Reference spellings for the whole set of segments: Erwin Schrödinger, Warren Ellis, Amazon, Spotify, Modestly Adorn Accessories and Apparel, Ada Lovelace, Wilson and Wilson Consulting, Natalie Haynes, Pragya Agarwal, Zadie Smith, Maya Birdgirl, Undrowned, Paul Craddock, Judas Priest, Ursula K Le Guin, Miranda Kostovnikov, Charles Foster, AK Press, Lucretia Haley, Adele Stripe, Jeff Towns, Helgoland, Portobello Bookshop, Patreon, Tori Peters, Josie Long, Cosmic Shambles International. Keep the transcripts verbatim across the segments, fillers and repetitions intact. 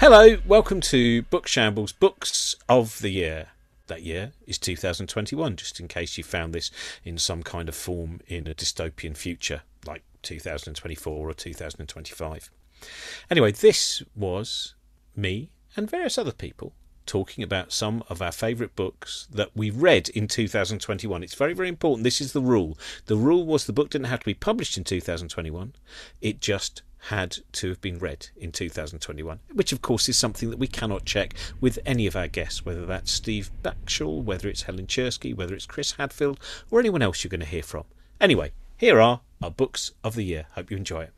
Hello, welcome to Book Shambles Books of the Year. That year is two thousand twenty-one, just in case you found this in some kind of form in a dystopian future, like two thousand twenty-four or two thousand twenty-five. Anyway, this was me and various other people talking about some of our favourite books that we read in two thousand twenty-one. It's very, very important. This is the rule. The rule was the book didn't have to be published in two thousand twenty-one. It just had to have been read in two thousand twenty-one, which of course is something that we cannot check with any of our guests, whether that's Steve Backshall, whether it's Helen Chersky, whether it's Chris Hadfield, or anyone else you're going to hear from. Anyway, here are our books of the year. Hope you enjoy it.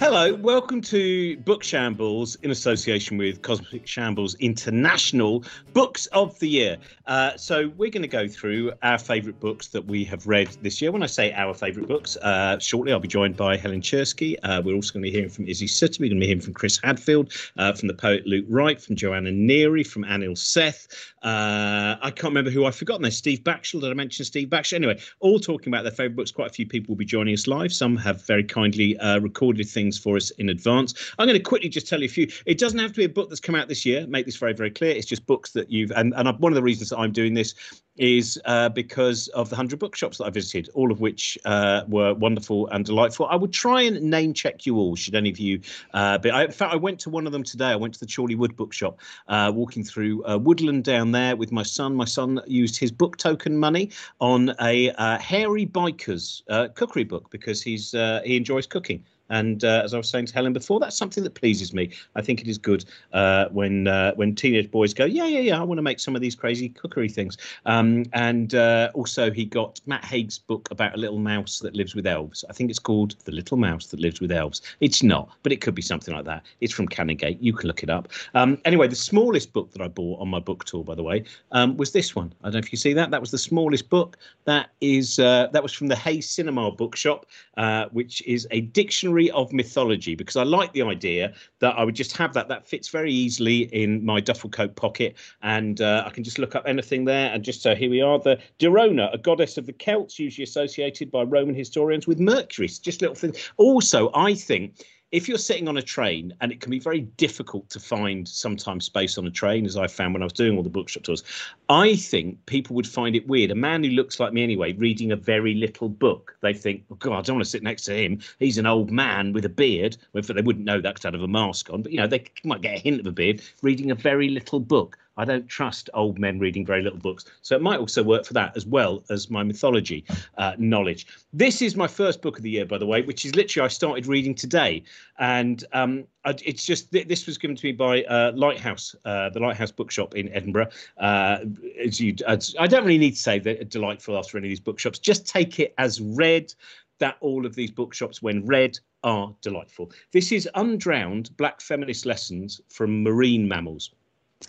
Hello, welcome to Book Shambles in association with Cosmic Shambles International Books of the Year. Uh, so we're going to go through our favourite books that we have read this year. When I say our favourite books, uh, shortly I'll be joined by Helen Chersky. Uh, we're also going to be hearing from Izzy Suttie. We're going to be hearing from Chris Hadfield, uh, from the poet Luke Wright, from Joanna Neary, from Anil Seth. Uh, I can't remember who I've forgotten. There's Steve Backshall. Did I mention Steve Backshall? Anyway, all talking about their favourite books. Quite a few people will be joining us live. Some have very kindly uh, recorded things for us in advance. I'm going to quickly just tell you a few. It doesn't have to be a book that's come out this year. Make this very, very clear. It's just books that you've... And, and one of the reasons that I'm doing this is uh, because of the one hundred bookshops that I visited, all of which uh, were wonderful and delightful. I would try and name check you all, should any of you... Uh, but I, in fact, I went to one of them today. I went to the Chorley Wood bookshop, uh, walking through uh, Woodland down there with my son. My son used his book token money on a uh, Hairy Bikers uh, cookery book because he's uh, he enjoys cooking. And uh, as I was saying to Helen before, that's something that pleases me. I think it is good uh, when uh, when teenage boys go, yeah, yeah, yeah, I want to make some of these crazy cookery things. Um, and uh, also he got Matt Haig's book about a little mouse that lives with elves. I think it's called The Little Mouse That Lives with Elves. It's not, but it could be something like that. It's from Canongate. You can look it up. Um, anyway, the smallest book that I bought on my book tour, by the way, um, was this one. I don't know if you see that. That was the smallest book. That is uh, that was from the Hay Cinema Bookshop, uh, which is a dictionary of mythology, because I like the idea that I would just have that that fits very easily in my duffel coat pocket, and uh, I can just look up anything there. And just so here we are, the Dorona, a goddess of the Celts, usually associated by Roman historians with Mercury. It's just little things. Also, I think if you're sitting on a train, and it can be very difficult to find sometimes space on a train, as I found when I was doing all the bookshop tours, I think people would find it weird. A man who looks like me anyway, reading a very little book, they think, oh, God, I don't want to sit next to him. He's an old man with a beard. Well, they wouldn't know that because I'd have a mask on, but, you know, they might get a hint of a beard reading a very little book. I don't trust old men reading very little books. So it might also work for that, as well as my mythology uh, knowledge. This is my first book of the year, by the way, which is literally I started reading today. And um, I, it's just th- this was given to me by uh, Lighthouse, uh, the Lighthouse Bookshop in Edinburgh. Uh, as you, as, I don't really need to say that it's delightful after any of these bookshops. Just take it as read that all of these bookshops, when read, are delightful. This is Undrowned Black Feminist Lessons from Marine Mammals.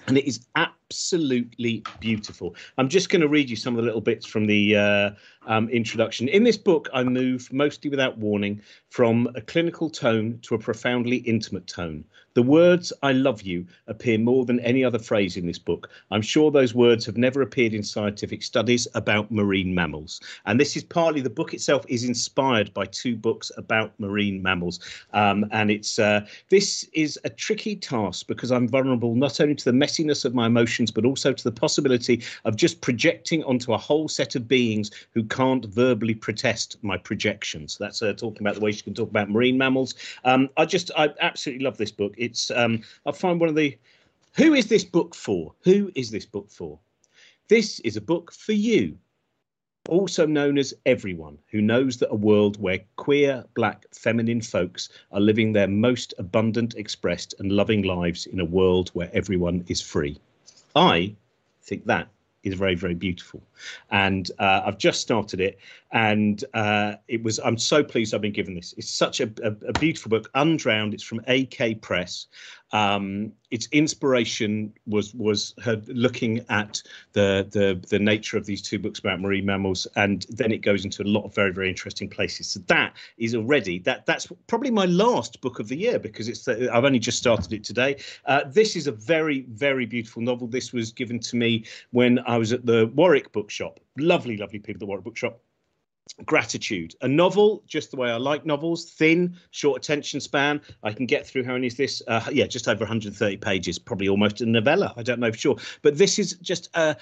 And it is absolutely beautiful. I'm just going to read you some of the little bits from the uh, um, introduction. In this book, I move, mostly without warning, from a clinical tone to a profoundly intimate tone. The words "I love you" appear more than any other phrase in this book. I'm sure those words have never appeared in scientific studies about marine mammals. And this is partly, the book itself is inspired by two books about marine mammals. Um, and it's uh, this is a tricky task because I'm vulnerable not only to the messiness of my emotions, but also to the possibility of just projecting onto a whole set of beings who can't verbally protest my projections. That's uh, talking about the way she can talk about marine mammals. Um, I just, I absolutely love this book. It's, um, I find one of the, who is this book for? Who is this book for? This is a book for you, also known as everyone who knows that a world where queer, black, feminine folks are living their most abundant, expressed and loving lives in a world where everyone is free. I think that is very, very beautiful. And uh, I've just started it. And uh, it was, I'm so pleased I've been given this. It's such a, a, a beautiful book, Undrowned. It's from A K Press. Um, its inspiration was was her looking at the, the the nature of these two books about marine mammals, and then it goes into a lot of very, very interesting places. So that is already that that's probably my last book of the year, because it's the, I've only just started it today. Uh, this is a very, very beautiful novel. This was given to me when I was at the Warwick Bookshop. Lovely, lovely people at the Warwick Bookshop. Gratitude, a novel, just the way I like novels, thin, short attention span. I can get through, how many is this? Uh, yeah, just over one hundred thirty pages, probably almost a novella. I don't know for sure. But this is just a,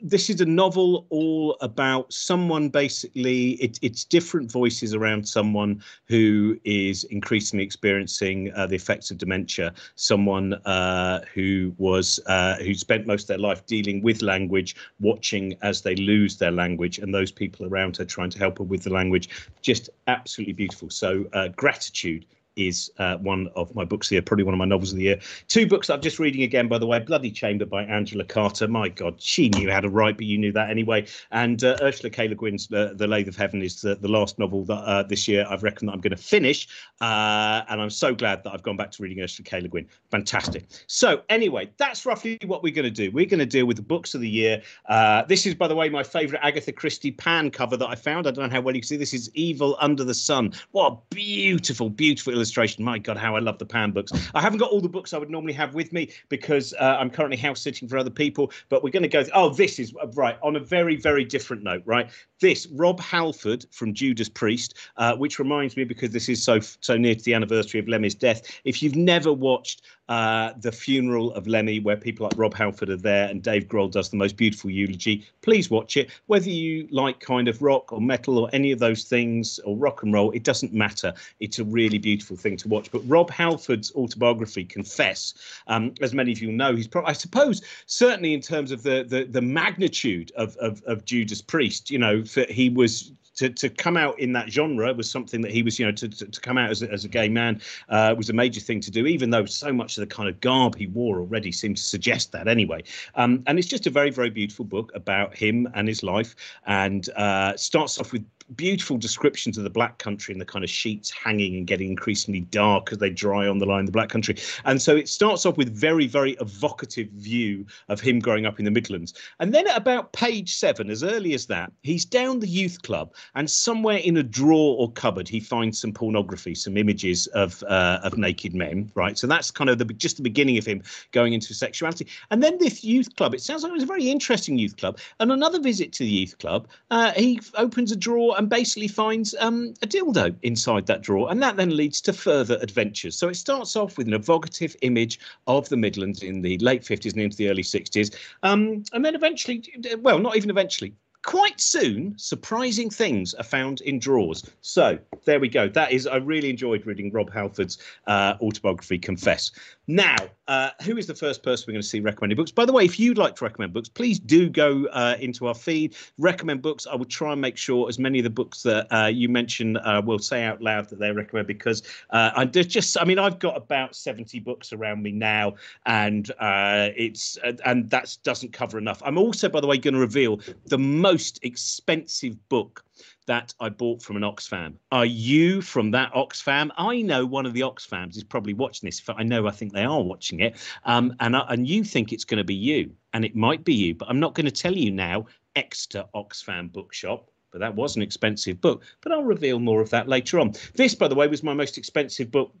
this is a novel all about someone, basically, it, it's different voices around someone who is increasingly experiencing uh, the effects of dementia, someone uh, who was, uh, who spent most of their life dealing with language, watching as they lose their language, and those people around her trying to help her with the language. Just absolutely beautiful. So uh, Gratitude is uh, one of my books of the year, probably one of my novels of the year. Two books that I'm just reading again, by the way, Bloody Chamber by Angela Carter. My God, she knew how to write, but you knew that anyway. And uh, Ursula K Le Guin's uh, The Lathe of Heaven is the, the last novel that uh, this year I've reckoned that I'm going to finish. Uh, and I'm so glad that I've gone back to reading Ursula K Le Guin. Fantastic. So anyway, that's roughly what we're going to do. We're going to deal with the books of the year. Uh, this is, by the way, my favourite Agatha Christie pan cover that I found. I don't know how well you can see. This is Evil Under the Sun. What a beautiful, beautiful illustration. My God, how I love the pan books. I haven't got all the books I would normally have with me because uh, I'm currently house sitting for other people, but we're going to go. Th oh, this is right on a very, very different note, right? This Rob Halford from Judas Priest, uh, which reminds me, because this is so, so near to the anniversary of Lemmy's death. If you've never watched uh, The Funeral of Lemmy, where people like Rob Halford are there and Dave Grohl does the most beautiful eulogy, please watch it. Whether you like kind of rock or metal or any of those things, or rock and roll, it doesn't matter. It's a really beautiful thing to watch. But Rob Halford's autobiography, Confess, um, as many of you know, he's probably, I suppose, certainly in terms of the the, the magnitude of, of of Judas Priest, you know, for, he was to to come out in that genre was something that he was, you know, to to, to come out as a, as a gay man uh, was a major thing to do, even though so much of the kind of garb he wore already seemed to suggest that anyway. Um, and it's just a very, very beautiful book about him and his life, and uh, starts off with beautiful descriptions of the Black Country and the kind of sheets hanging and getting increasingly dark as they dry on the line of the Black Country. And so it starts off with very, very evocative view of him growing up in the Midlands. And then at about page seven, as early as that, he's down the youth club, and somewhere in a drawer or cupboard, he finds some pornography, some images of uh, of naked men, right? So that's kind of the, just the beginning of him going into sexuality. And then this youth club, it sounds like it was a very interesting youth club. And another visit to the youth club, uh, he opens a drawer and basically finds um, a dildo inside that drawer. And that then leads to further adventures. So it starts off with an evocative image of the Midlands in the late fifties and into the early sixties. Um, and then eventually, well, not even eventually, quite soon, surprising things are found in drawers. So there we go. That is, I really enjoyed reading Rob Halford's uh, autobiography, Confess. Now, uh, who is the first person we're going to see recommending books? By the way, if you'd like to recommend books, please do go uh, into our feed, recommend books. I will try and make sure as many of the books that uh, you mention uh, will say out loud that they recommend, because uh, I just, I mean, I've got about seventy books around me now, and uh, it's, and that doesn't cover enough. I'm also, by the way, going to reveal the most most expensive book that I bought from an Oxfam. Are you from that Oxfam? I know one of the Oxfams is probably watching this. In fact, I know, I think they are watching it. Um, and, I, and you think it's going to be you, and it might be you, but I'm not going to tell you now, Exeter Oxfam Bookshop. But that was an expensive book, but I'll reveal more of that later on. This, by the way, was my most expensive book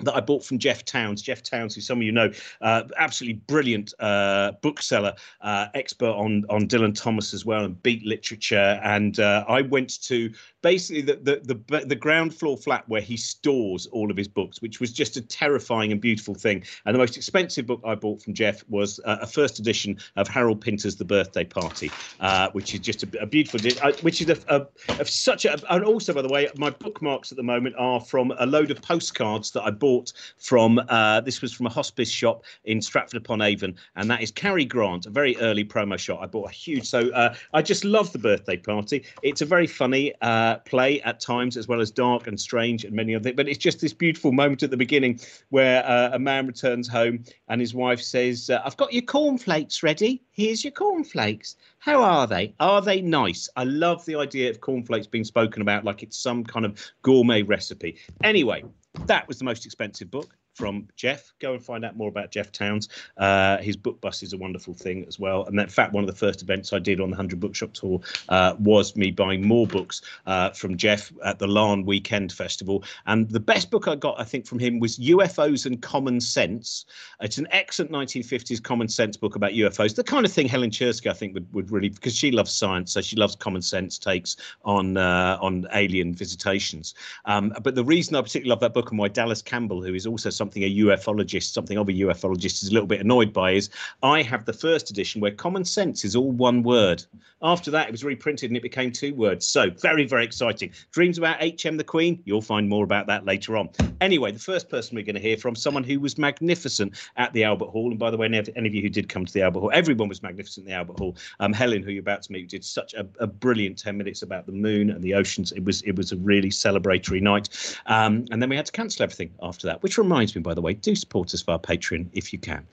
that I bought from Jeff Towns. Jeff Towns, who some of you know, uh, absolutely brilliant uh, bookseller, uh, expert on, on Dylan Thomas as well, and beat literature. And uh, I went to basically the, the, the, the ground floor flat where he stores all of his books, which was just a terrifying and beautiful thing. And the most expensive book I bought from Jeff was uh, a first edition of Harold Pinter's The Birthday Party, uh, which is just a, a beautiful, uh, which is a, a, a such a, and also, by the way, my bookmarks at the moment are from a load of postcards that I bought Bought from uh, this was from a hospice shop in Stratford upon Avon, and that is Cary Grant, a very early promo shot. I bought a huge, so uh, I just love The Birthday Party. It's a very funny uh, play at times, as well as dark and strange and many other things. But it's just this beautiful moment at the beginning where uh, a man returns home and his wife says, uh, "I've got your cornflakes ready. Here's your cornflakes. How are they? Are they nice?" I love the idea of cornflakes being spoken about like it's some kind of gourmet recipe. Anyway, that was the most expensive book. from Jeff. Go and find out more about Jeff Towns. Uh, his book bus is a wonderful thing as well. And in fact, one of the first events I did on the one hundred Bookshop Tour uh, was me buying more books uh, from Jeff at the Larne Weekend Festival. And the best book I got, I think, from him was U F Os and Common Sense. It's an excellent nineteen fifties common sense book about U F Os. The kind of thing Helen Chersky, I think, would, would really, because she loves science, so she loves common sense takes on, uh, on alien visitations. Um, but the reason I particularly love that book and why Dallas Campbell, who is also something a ufologist, something of a ufologist, is a little bit annoyed by is I have the first edition where common sense is all one word. After that, it was reprinted and it became two words. So very, very exciting. Dreams about H M the Queen. You'll find more about that later on. Anyway, the first person we're going to hear from, someone who was magnificent at the Albert Hall. And by the way, any of you who did come to the Albert Hall, everyone was magnificent at the Albert Hall. Um, Helen, who you're about to meet, did such a, a brilliant ten minutes about the moon and the oceans. It was, it was a really celebratory night. Um, and then we had to cancel everything after that, which reminds me, by the way, do support us via Patreon if you can.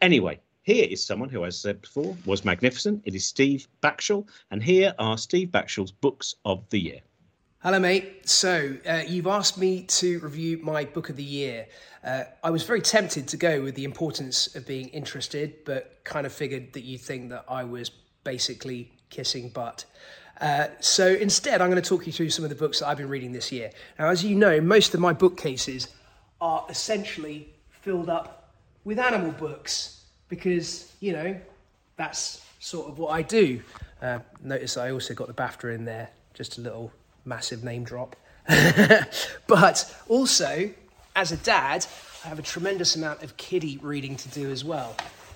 Anyway, here is someone who, as I said before, was magnificent. It is Steve Backshall, and here are Steve Backshall's Books of the Year. Hello, mate. So uh, you've asked me to review my Book of the Year. Uh, I was very tempted to go with The Importance of Being Interested, but kind of figured that you'd think that I was basically kissing butt. Uh, so instead, I'm going to talk you through some of the books that I've been reading this year. Now, as you know, most of my bookcases are essentially filled up with animal books because, you know, that's sort of what I do. Uh, notice I also got the BAFTA in there, just a little massive name drop. But also, as a dad, I have a tremendous amount of kiddie reading to do as well.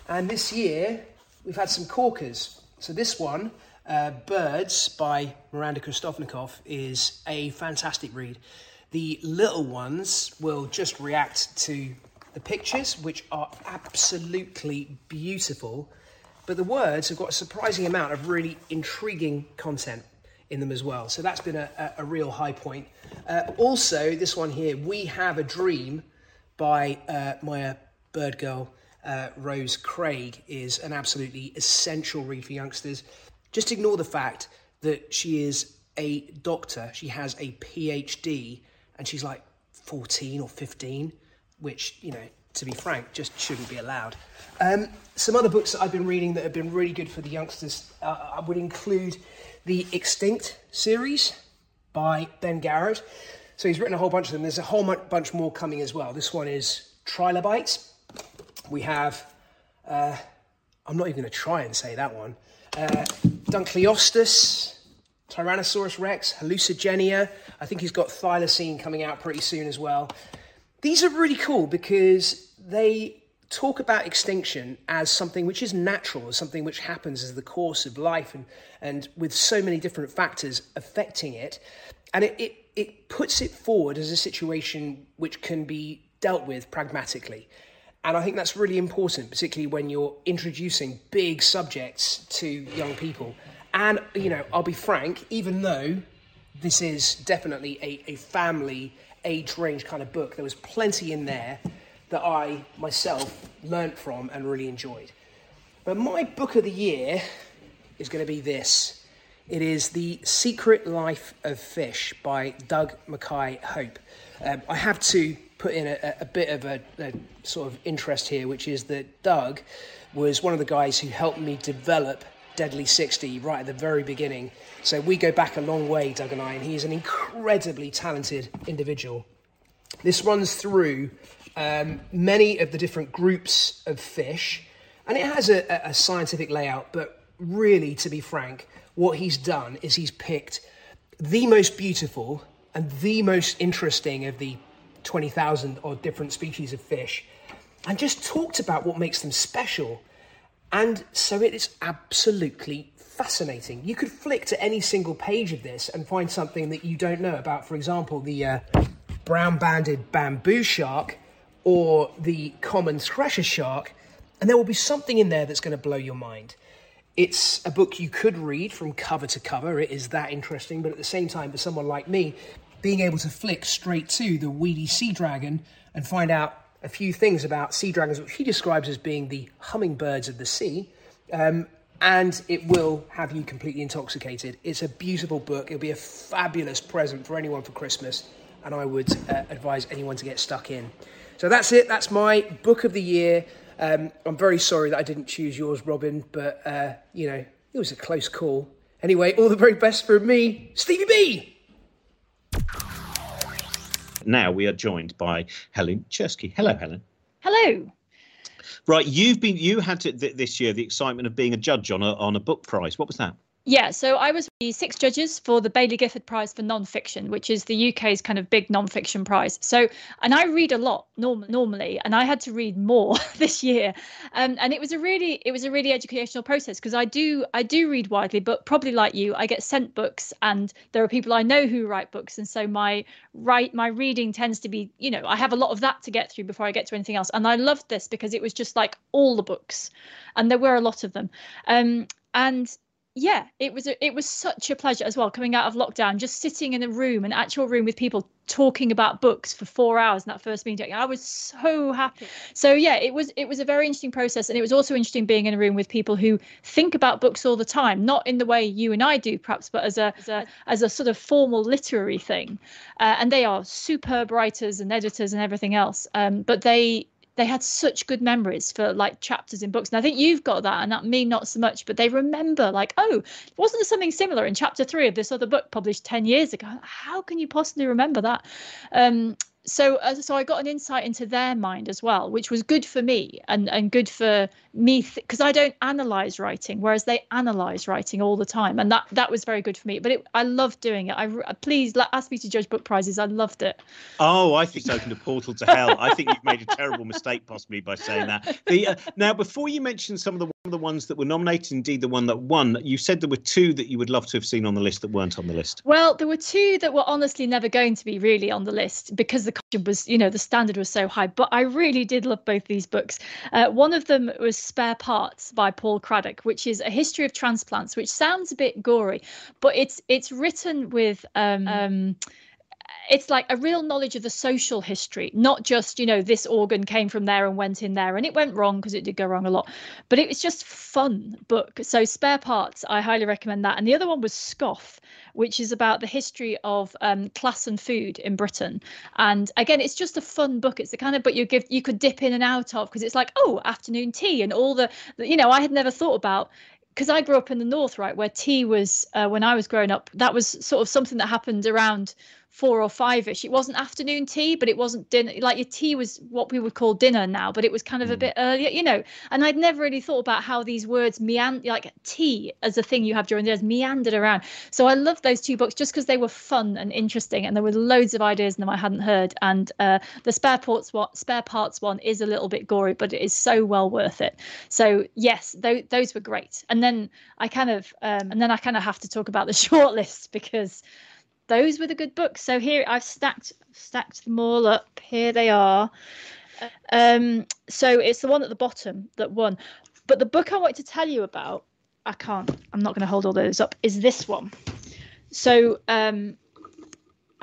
And this year, we've had some corkers. So this one, uh, Birds by Miranda Kostovnikov, is a fantastic read. The little ones will just react to the pictures, which are absolutely beautiful, but the words have got a surprising amount of really intriguing content in them as well. So that's been a, a real high point. Uh, also, this one here, We Have a Dream by uh, Maya Birdgirl, uh, Rose Craig, is an absolutely essential read for youngsters. Just ignore the fact that she is a doctor. She has a P H D. And she's like fourteen or fifteen, which, you know, to be frank, just shouldn't be allowed. Um, some other books that I've been reading that have been really good for the youngsters, uh, I would include the Extinct series by Ben Garrett. So he's written a whole bunch of them. There's a whole bunch more coming as well. This one is Trilobites. We have, uh, I'm not even going to try and say that one, uh, Dunkleostus, Tyrannosaurus Rex, Hallucigenia. I think he's got Thylacine coming out pretty soon as well. These are really cool because they talk about extinction as something which is natural, as something which happens as the course of life and, and with so many different factors affecting it. And it, it, it puts it forward as a situation which can be dealt with pragmatically. And I think that's really important, particularly when you're introducing big subjects to young people. And, you know, I'll be frank, even though this is definitely a, a family age range kind of book, there was plenty in there that I myself learnt from and really enjoyed. But my book of the year is going to be this. It is The Secret Life of Fish by Doug Mackay Hope. Um, I have to put in a, a bit of a, a sort of interest here, which is that Doug was one of the guys who helped me develop Deadly sixty right at the very beginning. So we go back a long way, Doug and I, and he is an incredibly talented individual. This runs through um, many of the different groups of fish, and it has a, a scientific layout, but really, to be frank, what he's done is he's picked the most beautiful and the most interesting of the twenty thousand odd different species of fish and just talked about what makes them special. And so it is absolutely fascinating. You could flick to any single page of this and find something that you don't know about. For example, the uh, brown-banded bamboo shark or the common thresher shark. And there will be something in there that's going to blow your mind. It's a book you could read from cover to cover. It is that interesting. But at the same time, for someone like me, being able to flick straight to the Weedy Sea Dragon and find out a few things about sea dragons, which he describes as being the hummingbirds of the sea, um, and it will have you completely intoxicated. It's a beautiful book. It'll be a fabulous present for anyone for Christmas, and I would uh, advise anyone to get stuck in. So that's it. That's my book of the year. Um, I'm very sorry that I didn't choose yours, Robin, but, uh, you know, it was a close call. Anyway, all the very best from me, Stevie B. Now we are joined by Helen Chersky. Hello, Helen. Hello. Right, you've been you had to, th- this year the excitement of being a judge on a on a book prize. What was that? Yeah, so I was the six judges for the Bailey Gifford Prize for nonfiction, which is the U K's kind of big nonfiction prize. So, and I read a lot norm- normally, and I had to read more this year. Um, and it was a really, it was a really educational process because I do, I do read widely, but probably like you, I get sent books, and there are people I know who write books, and so my right, my reading tends to be, you know, I have a lot of that to get through before I get to anything else. And I loved this because it was just like all the books, and there were a lot of them, um, and. Yeah, it was a, it was such a pleasure as well, coming out of lockdown, just sitting in a room, an actual room with people talking about books for four hours in that first meeting. I was so happy. So, yeah, it was it was a very interesting process. And it was also interesting being in a room with people who think about books all the time, not in the way you and I do, perhaps, but as a as a, as a sort of formal literary thing. Uh, and they are superb writers and editors and everything else. Um, but they... They had such good memories for like chapters in books. And I think you've got that, and that me not so much, but they remember like, oh, wasn't there something similar in chapter three of this other book published ten years ago? How can you possibly remember that? Um, so uh, so I got an insight into their mind as well, which was good for me and, and good for me because th- I don't analyse writing, whereas they analyse writing all the time. And that that was very good for me. But it, I loved doing it. I Please ask me to judge book prizes. I loved it. Oh, I think it's opened a portal to hell. I think you've made a terrible mistake possibly by saying that. The, uh, now, before you mention some of the, the ones that were nominated, indeed the one that won, you said there were two that you would love to have seen on the list that weren't on the list. Well, there were two that were honestly never going to be really on the list because the was, you know, the standard was so high. But I really did love both these books. Uh, one of them was Spare Parts by Paul Craddock, which is a history of transplants, which sounds a bit gory, but it's it's written with um, um it's like a real knowledge of the social history, not just, you know, this organ came from there and went in there and it went wrong, because it did go wrong a lot. But it was just fun book. So Spare Parts, I highly recommend that. And the other one was Scoff, which is about the history of um, class and food in Britain. And again, it's just a fun book. It's the kind of book you give, you could dip in and out of, because it's like, oh, afternoon tea and all the, you know, I had never thought about, because I grew up in the north, right, where tea was, uh, when I was growing up, that was sort of something that happened around four or five-ish. It wasn't afternoon tea, but it wasn't dinner. Like your tea was what we would call dinner now, but it was kind of a bit earlier, you know. And I'd never really thought about how these words meander, like tea as a thing you have during the days, meandered around. So I loved those two books just because they were fun and interesting, and there were loads of ideas in them I hadn't heard. And uh, the Spare Parts one, Spare Parts one is a little bit gory, but it is so well worth it. So yes, th- those were great. And then I kind of, um, and then I kind of have to talk about the shortlist because those were the good books. So here I've stacked stacked them all up. Here they are. Um, so it's the one at the bottom that won. But the book I wanted to tell you about, I can't, I'm not going to hold all those up, is this one. So um,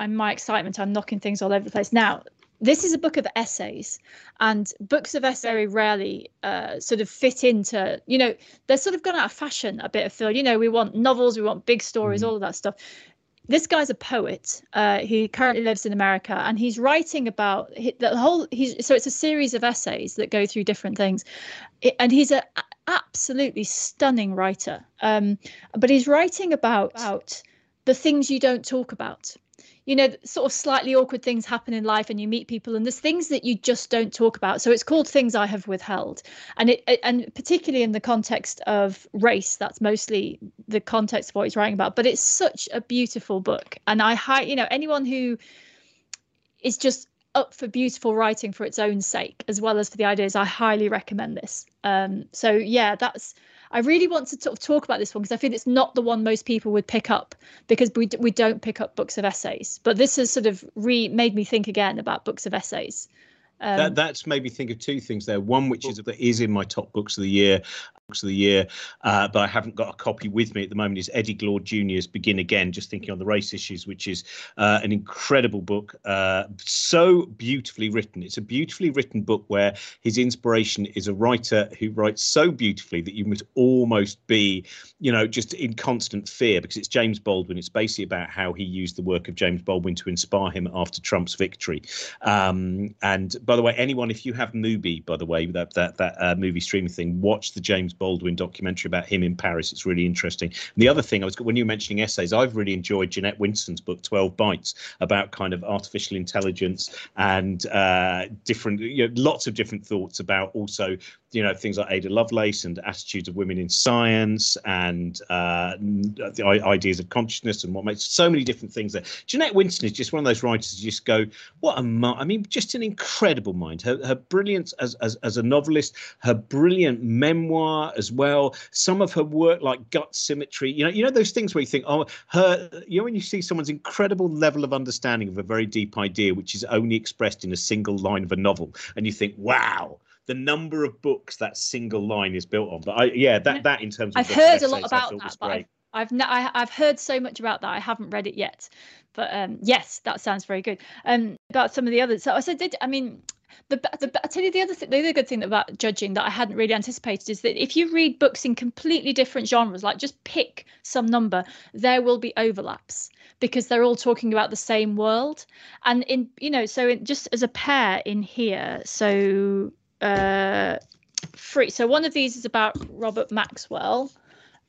in my excitement, I'm knocking things all over the place. Now, this is a book of essays, and books of essays very rarely uh, sort of fit into, you know, they're sort of gone out of fashion a bit of Phil. You know, we want novels, we want big stories, all of that stuff. This guy's a poet. Uh, he currently lives in America, and he's writing about the whole. He's, so it's a series of essays that go through different things, it, and he's an absolutely stunning writer. Um, but he's writing about, about the things you don't talk about. You know, sort of slightly awkward things happen in life, and you meet people, and there's things that you just don't talk about. So it's called Things I Have Withheld, and it, and particularly in the context of race, that's mostly the context of what he's writing about. But it's such a beautiful book, and I, you know, anyone who is just up for beautiful writing for its own sake as well as for the ideas, I highly recommend this. Um, so yeah, that's. I really want to sort of talk about this one because I feel it's not the one most people would pick up, because we d- we don't pick up books of essays. But this has sort of re- made me think again about books of essays. Um, that, that's made me think of two things there. One, which is that is in my top books of the year, books of the year, uh, but I haven't got a copy with me at the moment, is Eddie Glaude Junior's Begin Again, Just Thinking on the Race Issues, which is uh, an incredible book, uh, so beautifully written. It's a beautifully written book where his inspiration is a writer who writes so beautifully that you must almost be, you know, just in constant fear, because it's James Baldwin. It's basically about how he used the work of James Baldwin to inspire him after Trump's victory. Um, and by the way, anyone, if you have Mubi, by the way, that that that uh, movie streaming thing, watch the James Baldwin documentary about him in Paris. It's really interesting. And the other thing, I was when you were mentioning essays, I've really enjoyed Jeanette Winston's book twelve bites about kind of artificial intelligence and uh, different, you know, lots of different thoughts about also, you know, things like Ada Lovelace and attitudes of women in science and uh, the ideas of consciousness and what makes so many different things there. Jeanette Winston is just one of those writers you just go, what a mu-. I mean, just an incredible mind. Her, her brilliance as, as as a novelist, her brilliant memoir as well. Some of her work like Gut Symmetry, you know, you know those things where you think, oh, her, you know, when you see someone's incredible level of understanding of a very deep idea, which is only expressed in a single line of a novel, and you think, wow, the number of books that single line is built on. But I, yeah, that that in terms of I've heard essays, a lot about that, but I've I've, no, I, I've heard so much about that. I haven't read it yet, but um, yes, that sounds very good. Um, about some of the others, so I so did. I mean, the, the I tell you the other thing, the other good thing about judging that I hadn't really anticipated is that if you read books in completely different genres, like just pick some number, there will be overlaps, because they're all talking about the same world. And in you know, so in, just as a pair in here, so. Uh, free. So one of these is about Robert Maxwell,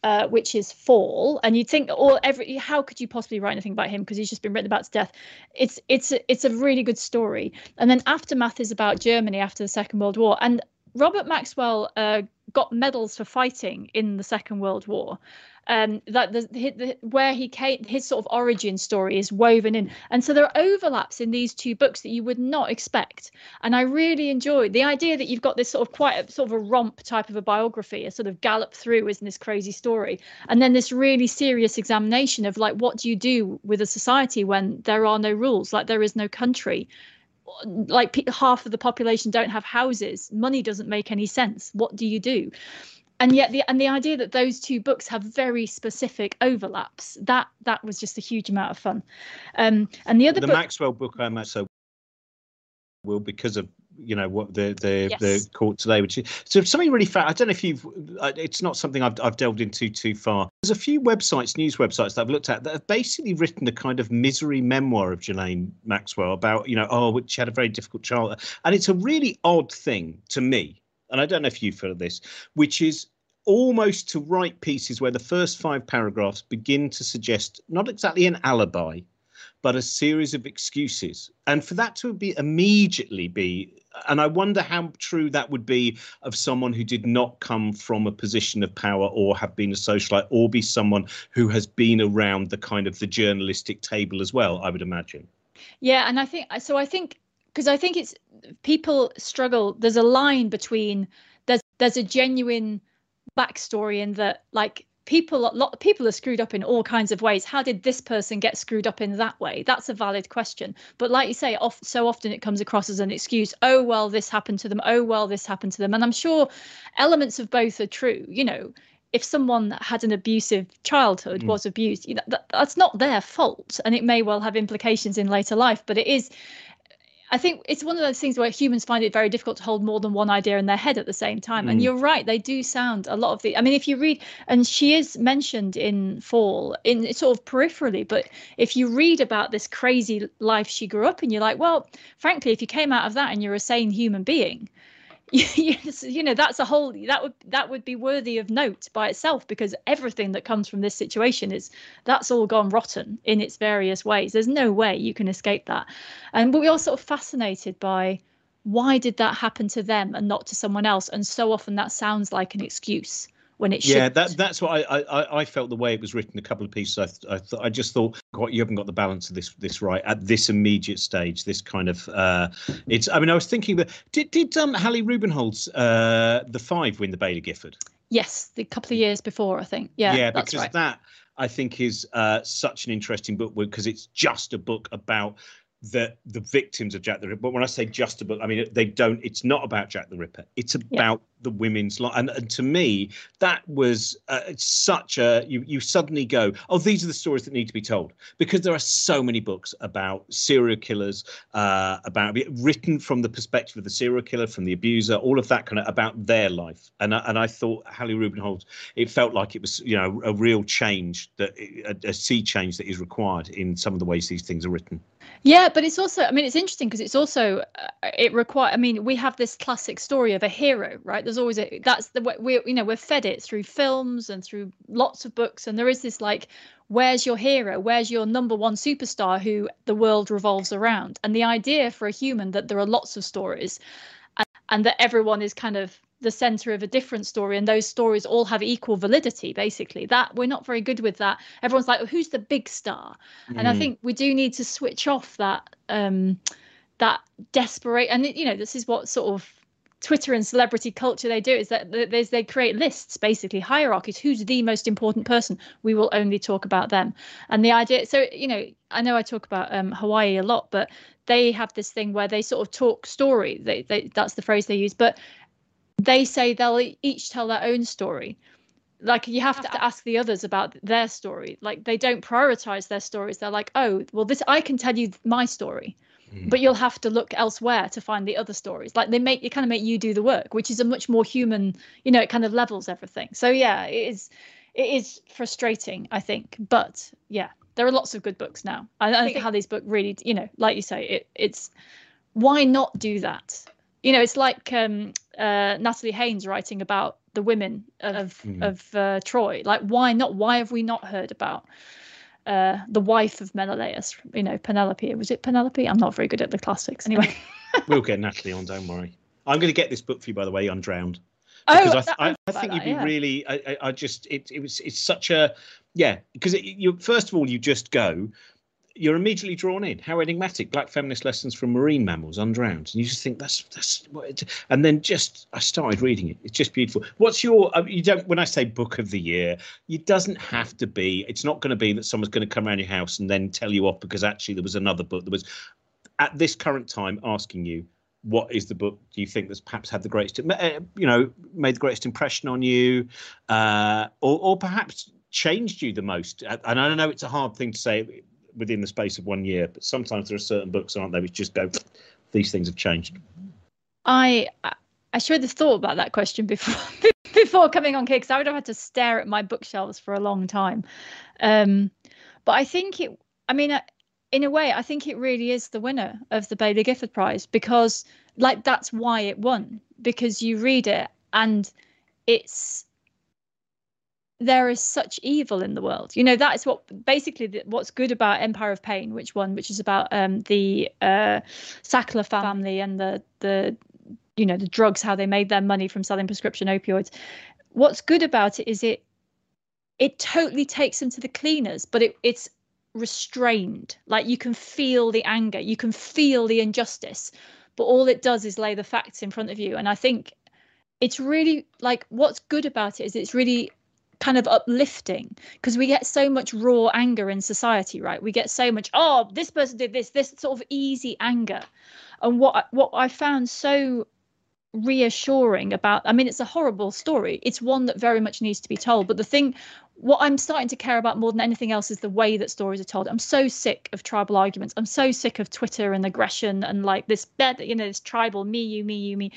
uh, which is Fall. And you'd think, all every how could you possibly write anything about him, because he's just been written about to death. It's it's it's a really good story. And then Aftermath is about Germany after the Second World War. And Robert Maxwell uh, got medals for fighting in the Second World War. Um, that the, the, the where he came, his sort of origin story is woven in, and so there are overlaps in these two books that you would not expect. And I really enjoyed the idea that you've got this sort of quite a, sort of a romp type of a biography, a sort of gallop through, isn't this crazy story, and then this really serious examination of like, what do you do with a society when there are no rules, like there is no country, like pe- half of the population don't have houses, money doesn't make any sense. What do you do? And yet the and the idea that those two books have very specific overlaps, that that was just a huge amount of fun. Um, and the other the book, Maxwell book, I might say, will, because of you know what the the, yes. the court today, which is so something really fat. I don't know if you've. It's not something I've I've delved into too far. There's a few websites, news websites that I've looked at that have basically written a kind of misery memoir of Ghislaine Maxwell about you know oh she had a very difficult childhood, and it's a really odd thing to me. And I don't know if you feel this, which is almost to write pieces where the first five paragraphs begin to suggest not exactly an alibi, but a series of excuses. And for that to be immediately be, and I wonder how true that would be of someone who did not come from a position of power or have been a socialite or be someone who has been around the kind of the journalistic table as well, I would imagine. Yeah, and I think, so I think, because I think it's people struggle. There's a line between there's there's a genuine backstory in that, like people a lot people are screwed up in all kinds of ways. How did this person get screwed up in that way? That's a valid question. But like you say, off, so often it comes across as an excuse. Oh, well, this happened to them. Oh, well, this happened to them. And I'm sure elements of both are true. You know, if someone had an abusive childhood, mm. was abused, you know, that, that's not their fault. And it may well have implications in later life, but it is. I think it's one of those things where humans find it very difficult to hold more than one idea in their head at the same time. Mm. And you're right, they do sound a lot of the, I mean, if you read, and she is mentioned in Fall, in sort of peripherally, but if you read about this crazy life she grew up in, you're like, well, frankly, if you came out of that and you're a sane human being, you know, that's a whole, that would, that would be worthy of note by itself, because everything that comes from this situation is, that's all gone rotten in its various ways. There's no way you can escape that. And but we are sort of fascinated by, why did that happen to them and not to someone else? And so often that sounds like an excuse when it should. Yeah, that, that's what I, I I felt the way it was written. A couple of pieces, I th- I, th- I just thought, God, you haven't got the balance of this this right at this immediate stage. This kind of uh, it's. I mean, I was thinking that did did um, Hallie Rubenhold's uh, The Five win the Bailey Gifford? Yes, a couple of years before, I think. Yeah, yeah, that's because right. That I think is uh, such an interesting book, because it's just a book about the the victims of Jack the Ripper. But when I say just about, I mean, they don't, it's not about Jack the Ripper. It's about yeah. the women's life. And, and to me, that was uh, such a, you, you suddenly go, oh, these are the stories that need to be told, because there are so many books about serial killers, uh, about written from the perspective of the serial killer, from the abuser, all of that kind of about their life. And, and I thought Hallie Rubenhold, it felt like it was, you know, a real change, that a, a sea change that is required in some of the ways these things are written. Yeah, but it's also, I mean, it's interesting because it's also, uh, it require, I mean, we have this classic story of a hero, right? There's always a, that's the way we, you know, we're fed it through films and through lots of books. And there is this like, where's your hero? Where's your number one superstar who the world revolves around? And the idea for a human that there are lots of stories and, and that everyone is kind of the center of a different story, and those stories all have equal validity, basically, that we're not very good with. That everyone's like, well, who's the big star? Mm. And I think we do need to switch off that um that desperate, and you know, this is what sort of Twitter and celebrity culture they do, is that there's they create lists, basically hierarchies, who's the most important person, we will only talk about them. And the idea, so you know, I know I talk about um Hawaii a lot, but they have this thing where they sort of talk story, they, they that's the phrase they use, but they say they'll each tell their own story. Like you have to ask the others about their story. Like they don't prioritize their stories. They're like, oh, well, this, I can tell you my story, mm. but you'll have to look elsewhere to find the other stories. Like they make, it kind of make you do the work, which is a much more human, you know, it kind of levels everything. So yeah, it is, it is frustrating, I think, but yeah, there are lots of good books now. I, I think how these books really, you know, like you say, it, it's, why not do that? You know, it's like um, uh, Natalie Haynes writing about the women of mm. of uh, Troy. Like, why not? Why have we not heard about uh, the wife of Menelaus? You know, Penelope. Was it Penelope? I'm not very good at the classics. Anyway, we'll get Natalie on. Don't worry. I'm going to get this book for you, by the way, Undrowned. Because oh, I, I, I think you'd be yeah. really. I, I just. It. It was. It's such a. Yeah. Because you. First of all, you just go. You're immediately drawn in. How enigmatic! Black feminist lessons from marine mammals, Undrowned, and you just think that's that's. What it, and then just I started reading it. It's just beautiful. What's your? You don't. When I say book of the year, it doesn't have to be. It's not going to be that someone's going to come around your house and then tell you off because actually there was another book that was, at this current time, asking you what is the book do you think that's perhaps had the greatest, you know, made the greatest impression on you, uh, or or perhaps changed you the most. And I know it's a hard thing to say within the space of one year, but sometimes there are certain books, aren't there, which just go, these things have changed. I I should have thought about that question before before coming on here, because I would have had to stare at my bookshelves for a long time. Um, but I think it, I mean, in a way, I think it really is the winner of the Bailey Gifford Prize, because like that's why it won, because you read it and it's, there is such evil in the world. You know, that is what basically the, what's good about Empire of Pain, which one, which is about um, the uh, Sackler family and the, the, you know, the drugs, how they made their money from selling prescription opioids. What's good about it is it, it totally takes them to the cleaners, but it, it's restrained. Like you can feel the anger, you can feel the injustice, but all it does is lay the facts in front of you. And I think it's really like, what's good about it is it's really kind of uplifting, because we get so much raw anger in society, right? We get so much, oh, this person did this, this sort of easy anger. And what what I found so reassuring about, I mean, it's a horrible story. It's one that very much needs to be told. But the thing, what I'm starting to care about more than anything else is the way that stories are told. I'm so sick of tribal arguments. I'm so sick of Twitter and aggression and like this bed, you know, this tribal me, you, me, you, me.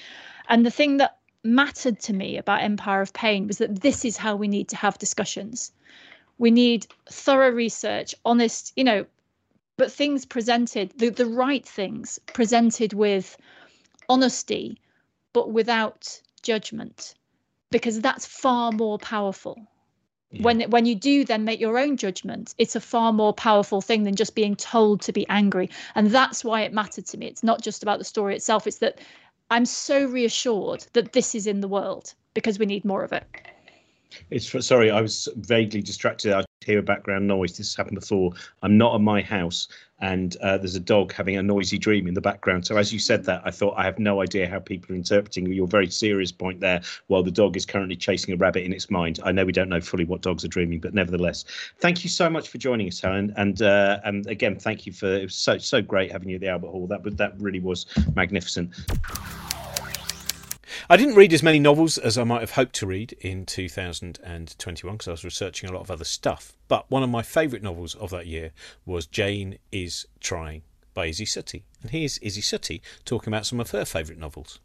And the thing that mattered to me about Empire of Pain was that this is how we need to have discussions. We need thorough research, honest, you know, but things presented, the, the right things presented with honesty, but without judgment, because that's far more powerful. Yeah. When when you do then make your own judgment, it's a far more powerful thing than just being told to be angry. And that's why it mattered to me. It's not just about the story itself, it's that I'm so reassured that this is in the world because we need more of it. It's sorry, I was vaguely distracted. I could hear a background noise. This happened before. I'm not at my house, and uh, there's a dog having a noisy dream in the background. So as you said that, I thought, I have no idea how people are interpreting your very serious point there, while the dog is currently chasing a rabbit in its mind. I know we don't know fully what dogs are dreaming, but nevertheless, thank you so much for joining us, Helen. And uh, and again, thank you for it was so so great having you at the Albert Hall. That that really was magnificent. I didn't read as many novels as I might have hoped to read in two thousand twenty-one because I was researching a lot of other stuff. But one of my favourite novels of that year was Jane is Trying by Izzy Suttie. And here's Izzy Suttie talking about some of her favourite novels.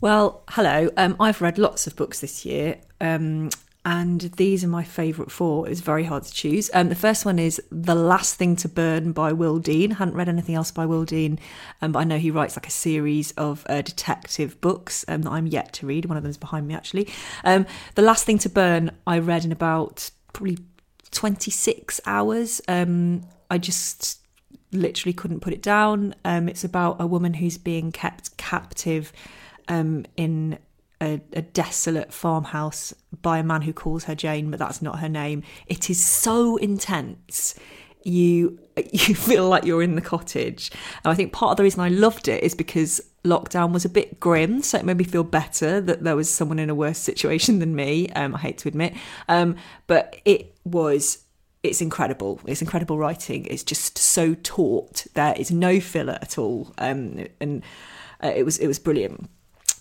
Well, hello. Um, I've read lots of books this year. Um, and these are my favourite four. It's very hard to choose. Um, the first one is The Last Thing to Burn by Will Dean. I hadn't read anything else by Will Dean, um, but I know he writes like a series of uh, detective books um, that I'm yet to read. One of them is behind me, actually. Um, The Last Thing to Burn I read in about probably twenty-six hours. Um, I just literally couldn't put it down. Um, it's about a woman who's being kept captive um, in... A, a desolate farmhouse by a man who calls her Jane, but that's not her name. It is so intense. You you feel like you're in the cottage. And I think part of the reason I loved it is because lockdown was a bit grim, so it made me feel better that there was someone in a worse situation than me. Um, I hate to admit. Um, but it was... It's incredible. It's incredible writing. It's just so taut. There is no filler at all. Um, and uh, it was it was brilliant.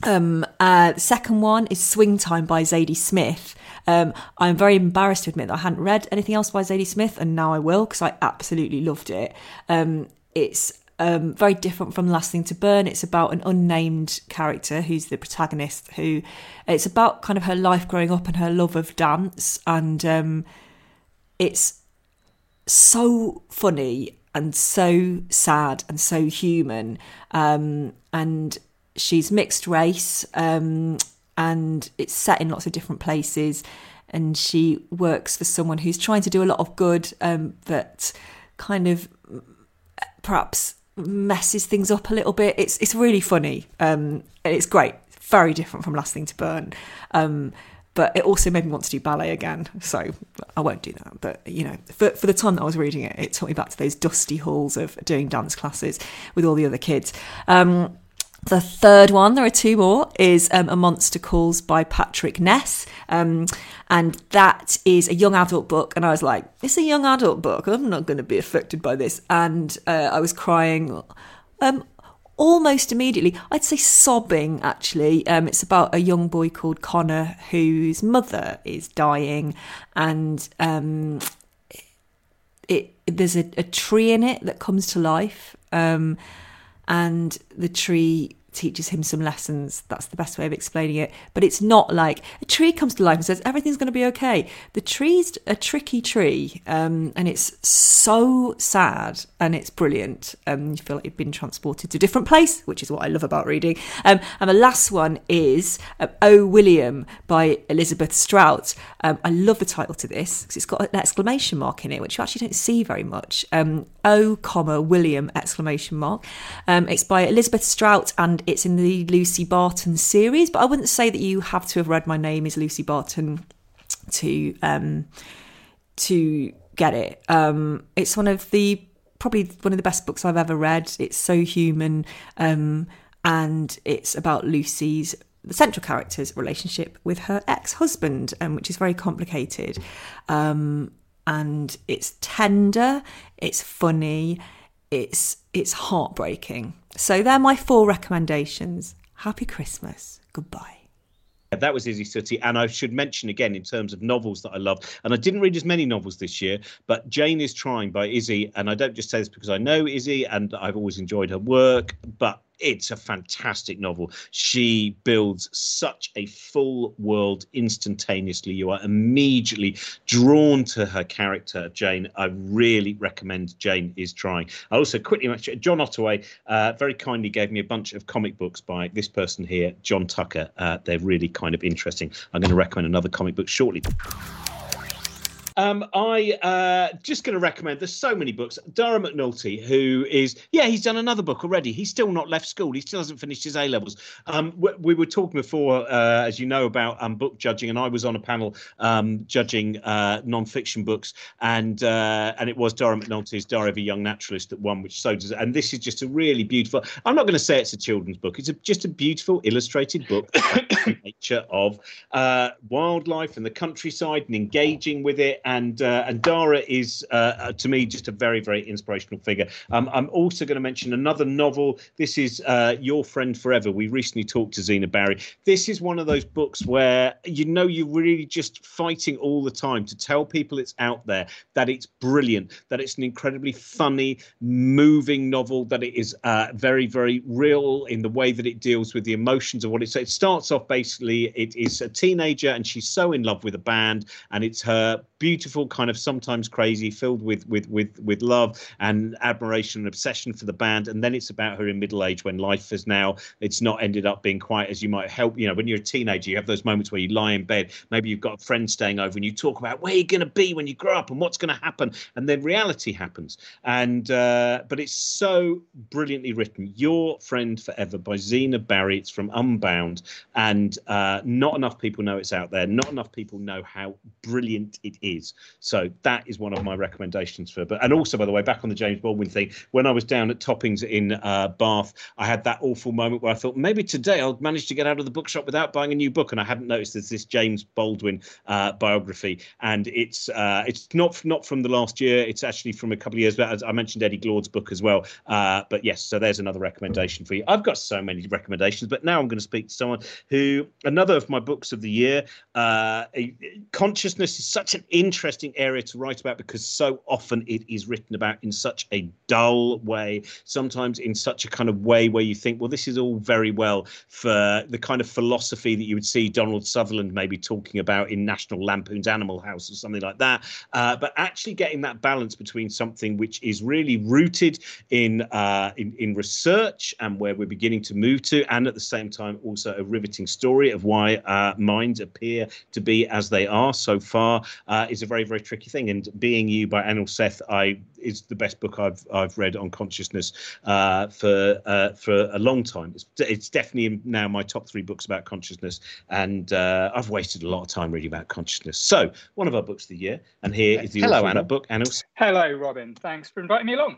Um, uh, the second one is Swing Time by Zadie Smith. Um, I'm very embarrassed to admit that I hadn't read anything else by Zadie Smith, and now I will, because I absolutely loved it. Um, it's um, very different from Last Thing to Burn. It's about an unnamed character who's the protagonist, who it's about kind of her life growing up and her love of dance, and um, it's so funny and so sad and so human, um, and she's mixed race, um, and it's set in lots of different places, and she works for someone who's trying to do a lot of good, um, but kind of perhaps messes things up a little bit. It's it's really funny. Um, and it's great. Very different from Last Thing to Burn. Um, but it also made me want to do ballet again. So I won't do that. But, you know, for, for the time that I was reading it, it took me back to those dusty halls of doing dance classes with all the other kids. Um The third one, there are two more, is um, A Monster Calls by Patrick Ness. Um, and that is a young adult book. And I was like, it's a young adult book. I'm not going to be affected by this. And uh, I was crying um, almost immediately. I'd say sobbing, actually. Um, it's about a young boy called Connor whose mother is dying. And um, it, there's a, a tree in it that comes to life. Um And the tree teaches him some lessons. That's the best way of explaining it. But it's not like a tree comes to life and says, everything's going to be okay. The tree's a tricky tree. Um, and it's so sad and it's brilliant. Um, you feel like you've been transported to a different place, which is what I love about reading. Um, and the last one is um, Oh, William by Elizabeth Strout. Um, I love the title to this because it's got an exclamation mark in it, which you actually don't see very much. Um, oh, comma, William, exclamation mark. Um, it's by Elizabeth Strout and it's in the Lucy Barton series, but I wouldn't say that you have to have read My Name is Lucy Barton to um, to get it. Um, it's one of the probably one of the best books I've ever read. It's so human, um, and it's about Lucy's, the central character's, relationship with her ex-husband, um, which is very complicated. Um, and it's tender, it's funny, it's it's heartbreaking. So they're my four recommendations. Happy Christmas. Goodbye. That was Izzy Suttie. And I should mention again, in terms of novels that I love, and I didn't read as many novels this year, but Jane is Trying by Izzy. And I don't just say this because I know Izzy and I've always enjoyed her work, but it's a fantastic novel. She builds such a full world instantaneously. You are immediately drawn to her character, Jane. I really recommend Jane is Trying. I also quickly mention John Ottaway uh, very kindly gave me a bunch of comic books by this person here, John Tucker. Uh, they're really kind of interesting. I'm going to recommend another comic book shortly. Um, I uh, just going to recommend, there's so many books, Dara McNulty, who is, yeah, he's done another book already. He's still not left school. He still hasn't finished his A-levels. Um, we, we were talking before, uh, as you know, about um, book judging, and I was on a panel um, judging uh, non-fiction books, and uh, and it was Dara McNulty's Diary of a Young Naturalist that won, which so does it. And this is just a really beautiful, I'm not going to say it's a children's book. It's a, just a beautiful illustrated book about the nature of uh, wildlife and the countryside and engaging with it. and uh, and Dara is uh, uh, to me just a very, very inspirational figure. Um, I'm also going to mention another novel. This is uh, Your Friend Forever. We recently talked to Zena Barry. This is one of those books where you know you're really just fighting all the time to tell people it's out there, that it's brilliant, that it's an incredibly funny, moving novel, that it is uh, very, very real in the way that it deals with the emotions of what it says. So it starts off basically, it is a teenager and she's so in love with a band, and it's her beautiful, kind of sometimes crazy, filled with with with with love and admiration and obsession for the band. And then it's about her in middle age when life is now, it's not ended up being quite as you might help. You know, when you're a teenager, you have those moments where you lie in bed, maybe you've got a friend staying over and you talk about where you're going to be when you grow up and what's going to happen. And then reality happens. And uh, but it's so brilliantly written. Your Friend Forever by Zena Barry. It's from Unbound. And uh, not enough people know it's out there. Not enough people know how brilliant it is. So that is one of my recommendations for. But and also, by the way, back on the James Baldwin thing, when I was down at Toppings in uh, Bath, I had that awful moment where I thought maybe today I'll manage to get out of the bookshop without buying a new book, and I hadn't noticed there's this James Baldwin uh, biography, and it's uh, it's not not from the last year. It's actually from a couple of years back. As I mentioned, Eddie Glaude's book as well. Uh, but yes, so there's another recommendation for you. I've got so many recommendations, but now I'm going to speak to someone who another of my books of the year. Uh, consciousness is such an interesting area to write about because so often it is written about in such a dull way, sometimes in such a kind of way where you think, well, this is all very well for the kind of philosophy that you would see Donald Sutherland maybe talking about in National Lampoon's Animal House or something like that. Uh, but actually getting that balance between something which is really rooted in, uh, in, in research and where we're beginning to move to, and at the same time also a riveting story of why uh, minds appear to be as they are so far uh, is a very, very tricky thing. And Being You by Anil Seth I is the best book I've I've read on consciousness uh, for uh, for a long time. It's, it's definitely now my top three books about consciousness, and uh, I've wasted a lot of time reading about consciousness. So one of our books of the year, and here is the Hello Anna book. Anil Seth. Hello Robin, thanks for inviting me along.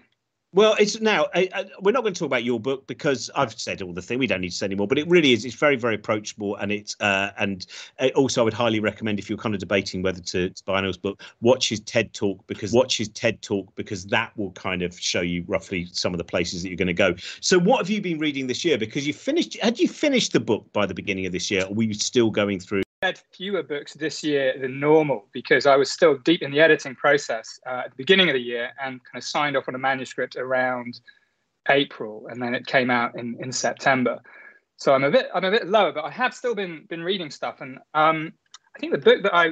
Well, it's now I, I, we're not going to talk about your book because I've said all the thing. We don't need to say any more. But it really is. It's very, very approachable. And it's uh, and it also I would highly recommend if you're kind of debating whether to, to buy Anil's book, watch his TED talk because watch his TED talk because that will kind of show you roughly some of the places that you're going to go. So what have you been reading this year? Because you finished. Had you finished the book by the beginning of this year? Or were you still going through? I read fewer books this year than normal because I was still deep in the editing process uh, at the beginning of the year and kind of signed off on a manuscript around April, and then it came out in, in September. So I'm a bit I'm a bit lower, but I have still been been reading stuff. And um, I think the book that I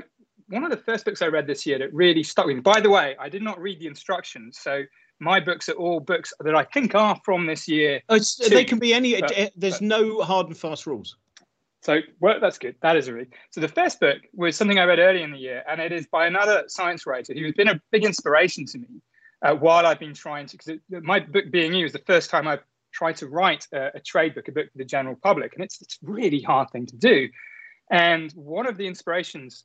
one of the first books I read this year that really stuck with me. By the way, I did not read the instructions, so my books are all books that I think are from this year. Oh, it's, too, they can be any. But, it, there's but, no hard and fast rules. So well, that's good. That is a read. So the first book was something I read early in the year, and it is by another science writer who has been a big inspiration to me uh, while I've been trying to, because my book Being You is the first time I've tried to write a, a trade book, a book for the general public. And it's, it's a really hard thing to do. And one of the inspirations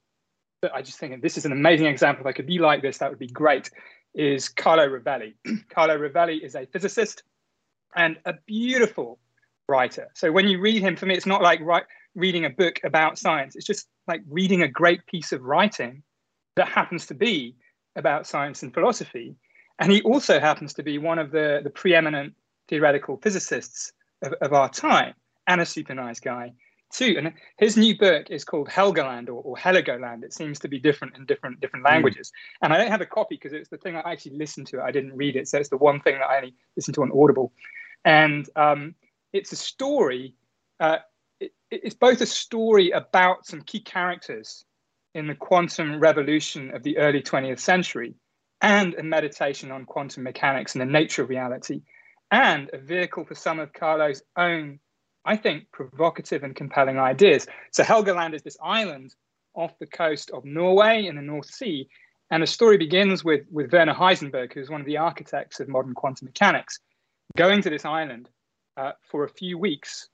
that I just think, this is an amazing example. If I could be like this, that would be great, is Carlo Rovelli. Carlo Rovelli is a physicist and a beautiful writer. So when you read him, for me, it's not like right, reading a book about science. It's just like reading a great piece of writing that happens to be about science and philosophy. And he also happens to be one of the, the preeminent theoretical physicists of, of our time, and a super nice guy too. And his new book is called Helgoland or, or Heligoland. It seems to be different in different different languages. Mm. And I don't have a copy because it's the thing I actually listened to. I didn't read it. So it's the one thing that I only listened to on Audible. And um, it's a story, uh, it, it's both a story about some key characters in the quantum revolution of the early twentieth century and a meditation on quantum mechanics and the nature of reality, and a vehicle for some of Carlo's own, I think, provocative and compelling ideas. So Helgoland is this island off the coast of Norway in the North Sea, and the story begins with, with Werner Heisenberg, who's one of the architects of modern quantum mechanics, going to this island Uh, for a few weeks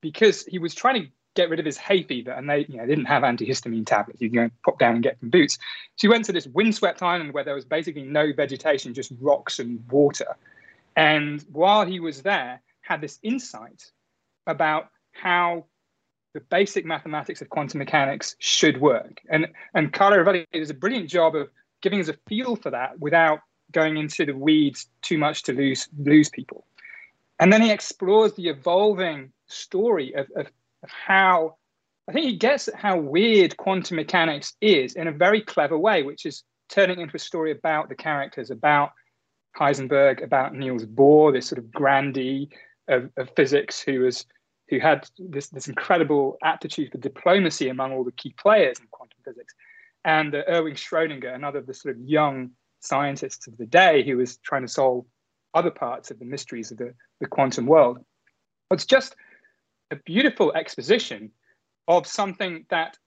because he was trying to get rid of his hay fever, and they you know, didn't have antihistamine tablets you can go and pop down and get from Boots. So he went to this windswept island where there was basically no vegetation, just rocks and water. And while he was there, had this insight about how the basic mathematics of quantum mechanics should work. And and Carlo Rovelli does a brilliant job of giving us a feel for that without going into the weeds too much to lose lose people. And then he explores the evolving story of, of, of how, I think he gets at how weird quantum mechanics is in a very clever way, which is turning into a story about the characters, about Heisenberg, about Niels Bohr, this sort of grandee of, of physics who was, who had this, this incredible aptitude for diplomacy among all the key players in quantum physics, and uh, Erwin Schrödinger, another of the sort of young scientists of the day who was trying to solve other parts of the mysteries of the, the quantum world. It's just a beautiful exposition of something that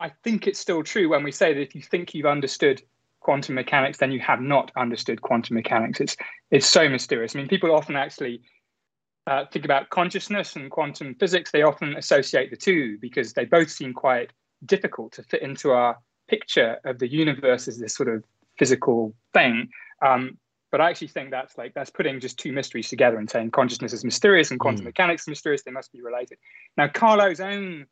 I think it's still true when we say that if you think you've understood quantum mechanics, then you have not understood quantum mechanics. It's, it's so mysterious. I mean, people often actually uh, think about consciousness and quantum physics. They often associate the two because they both seem quite difficult to fit into our picture of the universe as this sort of physical thing. Um, But I actually think that's like that's putting just two mysteries together and saying consciousness is mysterious and quantum mm. mechanics is mysterious. They must be related. Now, Carlo's own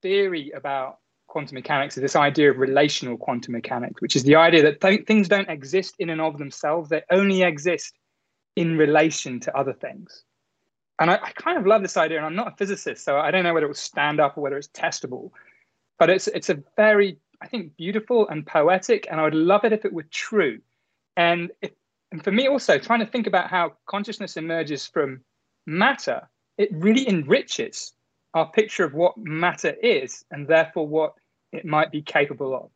theory about quantum mechanics is this idea of relational quantum mechanics, which is the idea that th things don't exist in and of themselves. They only exist in relation to other things. And I, I kind of love this idea. And I'm not a physicist, so I don't know whether it will stand up or whether it's testable. But it's it's a very, I think, beautiful and poetic. And I would love it if it were true. And if And for me also, trying to think about how consciousness emerges from matter, it really enriches our picture of what matter is and therefore what it might be capable of.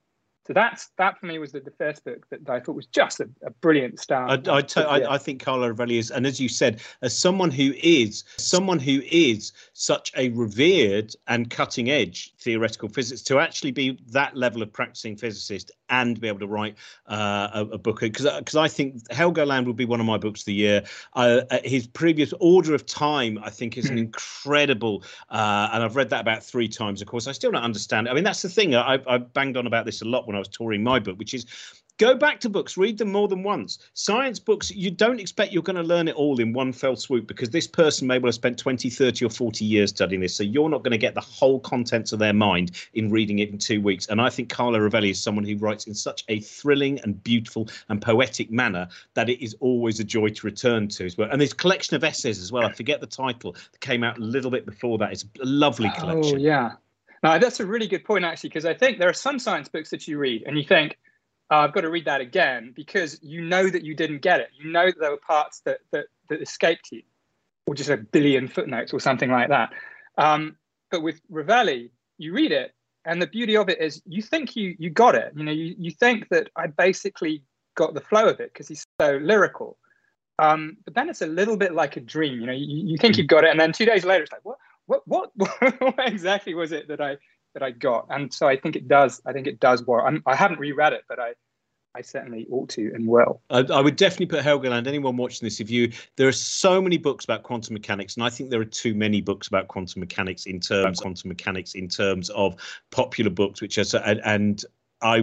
So that's, that for me was the, the first book that I thought was just a, a brilliant start. I, I, I, I think Carlo Rovelli is, and as you said, as someone who is, someone who is such a revered and cutting edge theoretical physicist, to actually be that level of practicing physicist and be able to write uh, a, a book, because because I think Helgoland would be one of my books of the year. Uh, his previous Order of Time, I think, is an incredible, uh, and I've read that about three times. Of course, I still don't understand it. I mean, that's the thing. I, I banged on about this a lot when I was touring my book, which is go back to books, read them more than once. Science books, you don't expect you're going to learn it all in one fell swoop, because this person may well have spent twenty, thirty or forty years studying this. So you're not going to get the whole contents of their mind in reading it in two weeks. And I think Carlo Rovelli is someone who writes in such a thrilling and beautiful and poetic manner that it is always a joy to return to his work. And this collection of essays as well, I forget the title, that came out a little bit before that. It's a lovely collection. Oh, yeah. Now, that's a really good point, actually, because I think there are some science books that you read and you think, Uh, I've got to read that again, because you know that you didn't get it. You know that there were parts that that, that escaped you, or just a billion footnotes or something like that. Um, but with Rovelli, you read it, and the beauty of it is you think you you got it. You know, you, you think that I basically got the flow of it because he's so lyrical. Um, but then it's a little bit like a dream. You know, you, you think you've got it, and then two days later, it's like, what, what, what, what exactly was it that I? that I got? And so I think it does, I think it does work. I'm, I haven't reread it, but I, I certainly ought to and will. I, I would definitely put Helgoland, anyone watching this, if you, there are so many books about quantum mechanics, and I think there are too many books about quantum mechanics in terms, quantum mechanics in terms of popular books, which is, and, and I,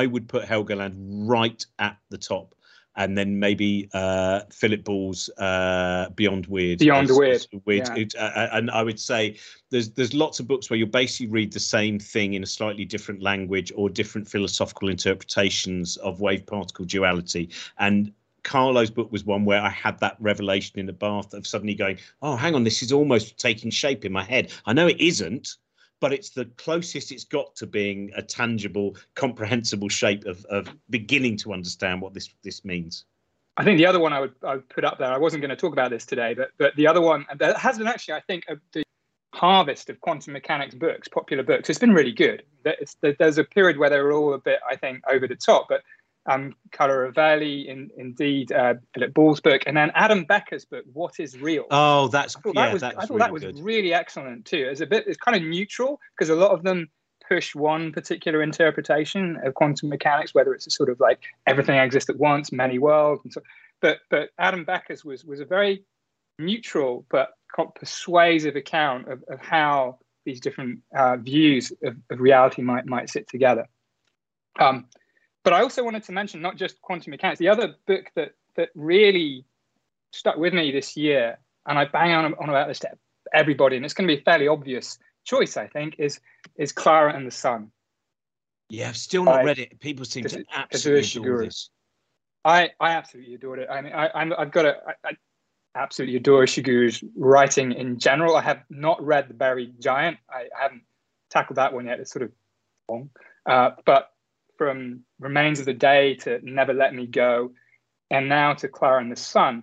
I would put Helgoland right at the top. And then maybe uh, Philip Ball's uh, Beyond Weird. Beyond is, Weird. Is weird. Yeah. It, uh, and I would say there's there's lots of books where you'll basically read the same thing in a slightly different language or different philosophical interpretations of wave-particle duality. And Carlo's book was one where I had that revelation in the bath of suddenly going, oh, hang on, this is almost taking shape in my head. I know it isn't, but it's the closest it's got to being a tangible, comprehensible shape of, of beginning to understand what this this means. I think the other one I would, I would put up there, I wasn't going to talk about this today, but but the other one that has been actually, I think, a, the harvest of quantum mechanics books, popular books. It's been really good. It's, there's a period where they were all a bit, I think, over the top, but um, Carlo Rovelli, in, indeed, uh, Philip Ball's book, and then Adam Becker's book, What Is Real? Oh, that's I thought yeah, that was, I thought really that was good. Really excellent too. It's a bit, it's kind of neutral because a lot of them push one particular interpretation of quantum mechanics, whether it's a sort of like everything exists at once, many worlds, and so. But but Adam Becker's was was a very neutral but persuasive account of, of how these different uh, views of, of reality might might sit together. Um, But I also wanted to mention not just quantum mechanics. The other book that that really stuck with me this year, and I bang on, on about this to everybody, and it's going to be a fairly obvious choice, I think, is is Clara and the Sun. Yeah, I've still not read it. People seem to absolutely adore this. I, I absolutely adored it. I mean, I, I'm, I've got a, I, I absolutely adore Shiguru's writing in general. I have not read The Buried Giant. I, I haven't tackled that one yet. It's sort of long. Uh, but from Remains of the Day to Never Let Me Go, and now to Clara and the Sun,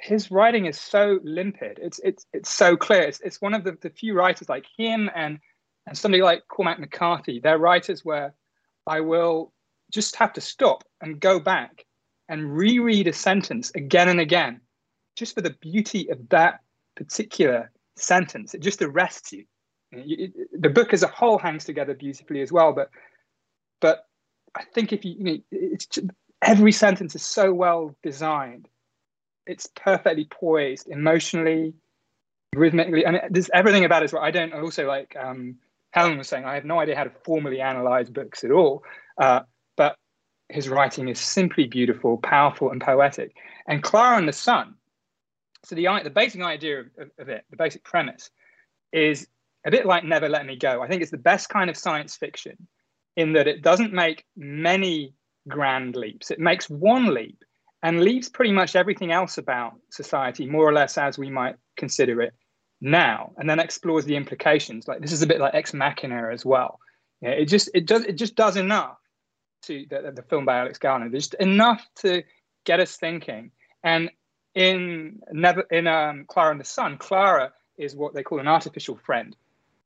his writing is so limpid. It's it's it's so clear. It's it's one of the, the few writers like him and and somebody like Cormac McCarthy. They're writers where I will just have to stop and go back and reread a sentence again and again, just for the beauty of that particular sentence. It just arrests you. It, it, the book as a whole hangs together beautifully as well. But but I think if you, you know, it's just, every sentence is so well designed. It's perfectly poised emotionally, rhythmically. I mean, there's everything about it as well. I don't also like um, Helen was saying, I have no idea how to formally analyze books at all. Uh, but his writing is simply beautiful, powerful and poetic. And Clara and the Sun. So the, the basic idea of, of it, the basic premise is a bit like Never Let Me Go. I think it's the best kind of science fiction in that it doesn't make many grand leaps. It makes one leap and leaves pretty much everything else about society, more or less as we might consider it now, and then explores the implications. Like this is a bit like Ex Machina as well. Yeah, it just it does it just does enough to the, the film by Alex Garland. There's just enough to get us thinking. And in never in um, Clara and the Sun, Clara is what they call an artificial friend,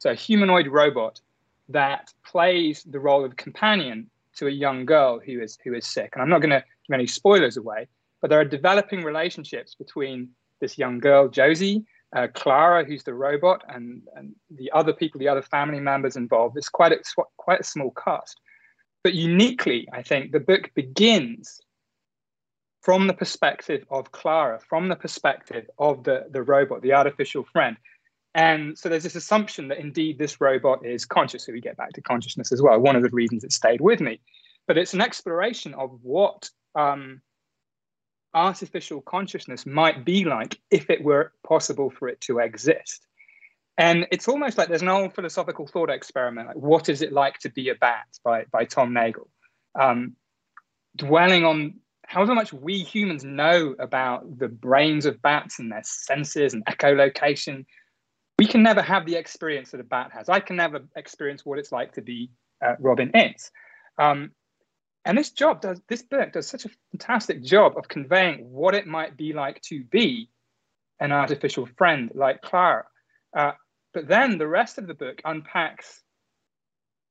so a humanoid robot that plays the role of companion to a young girl who is who is sick. And I'm not going to give any spoilers away, but there are developing relationships between this young girl, Josie, uh, Clara, who's the robot, and, and the other people, the other family members involved. It's quite a, quite a small cast. But uniquely, I think, the book begins from the perspective of Clara, from the perspective of the, the robot, the artificial friend. And so there's this assumption that indeed this robot is conscious. So we get back to consciousness as well, one of the reasons it stayed with me. But it's an exploration of what um, artificial consciousness might be like if it were possible for it to exist. And it's almost like there's an old philosophical thought experiment, like What Is It Like to Be a Bat by, by Tom Nagel, um, dwelling on however much we humans know about the brains of bats and their senses and echolocation. We can never have the experience that a bat has. I can never experience what it's like to be uh, Robin Ince. Um, and this job does, this book does such a fantastic job of conveying what it might be like to be an artificial friend like Clara. Uh, but then the rest of the book unpacks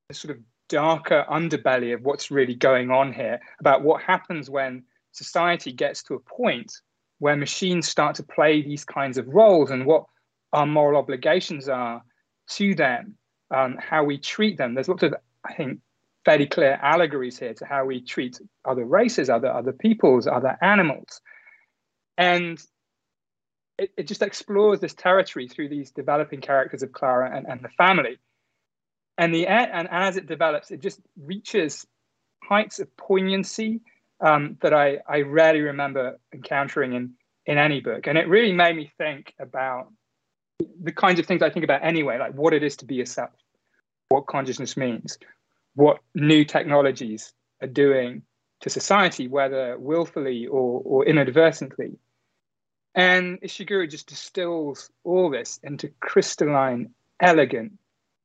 the sort of darker underbelly of what's really going on here, about what happens when society gets to a point where machines start to play these kinds of roles and what our moral obligations are to them, um, how we treat them. There's lots of, I think, fairly clear allegories here to how we treat other races, other other peoples, other animals. And it, it just explores this territory through these developing characters of Clara and, and the family. And, the, and as it develops, it just reaches heights of poignancy um, that I, I rarely remember encountering in, in any book. And it really made me think about the kinds of things I think about anyway, like what it is to be a self, what consciousness means, what new technologies are doing to society, whether willfully or, or inadvertently. And Ishiguro just distills all this into crystalline, elegant,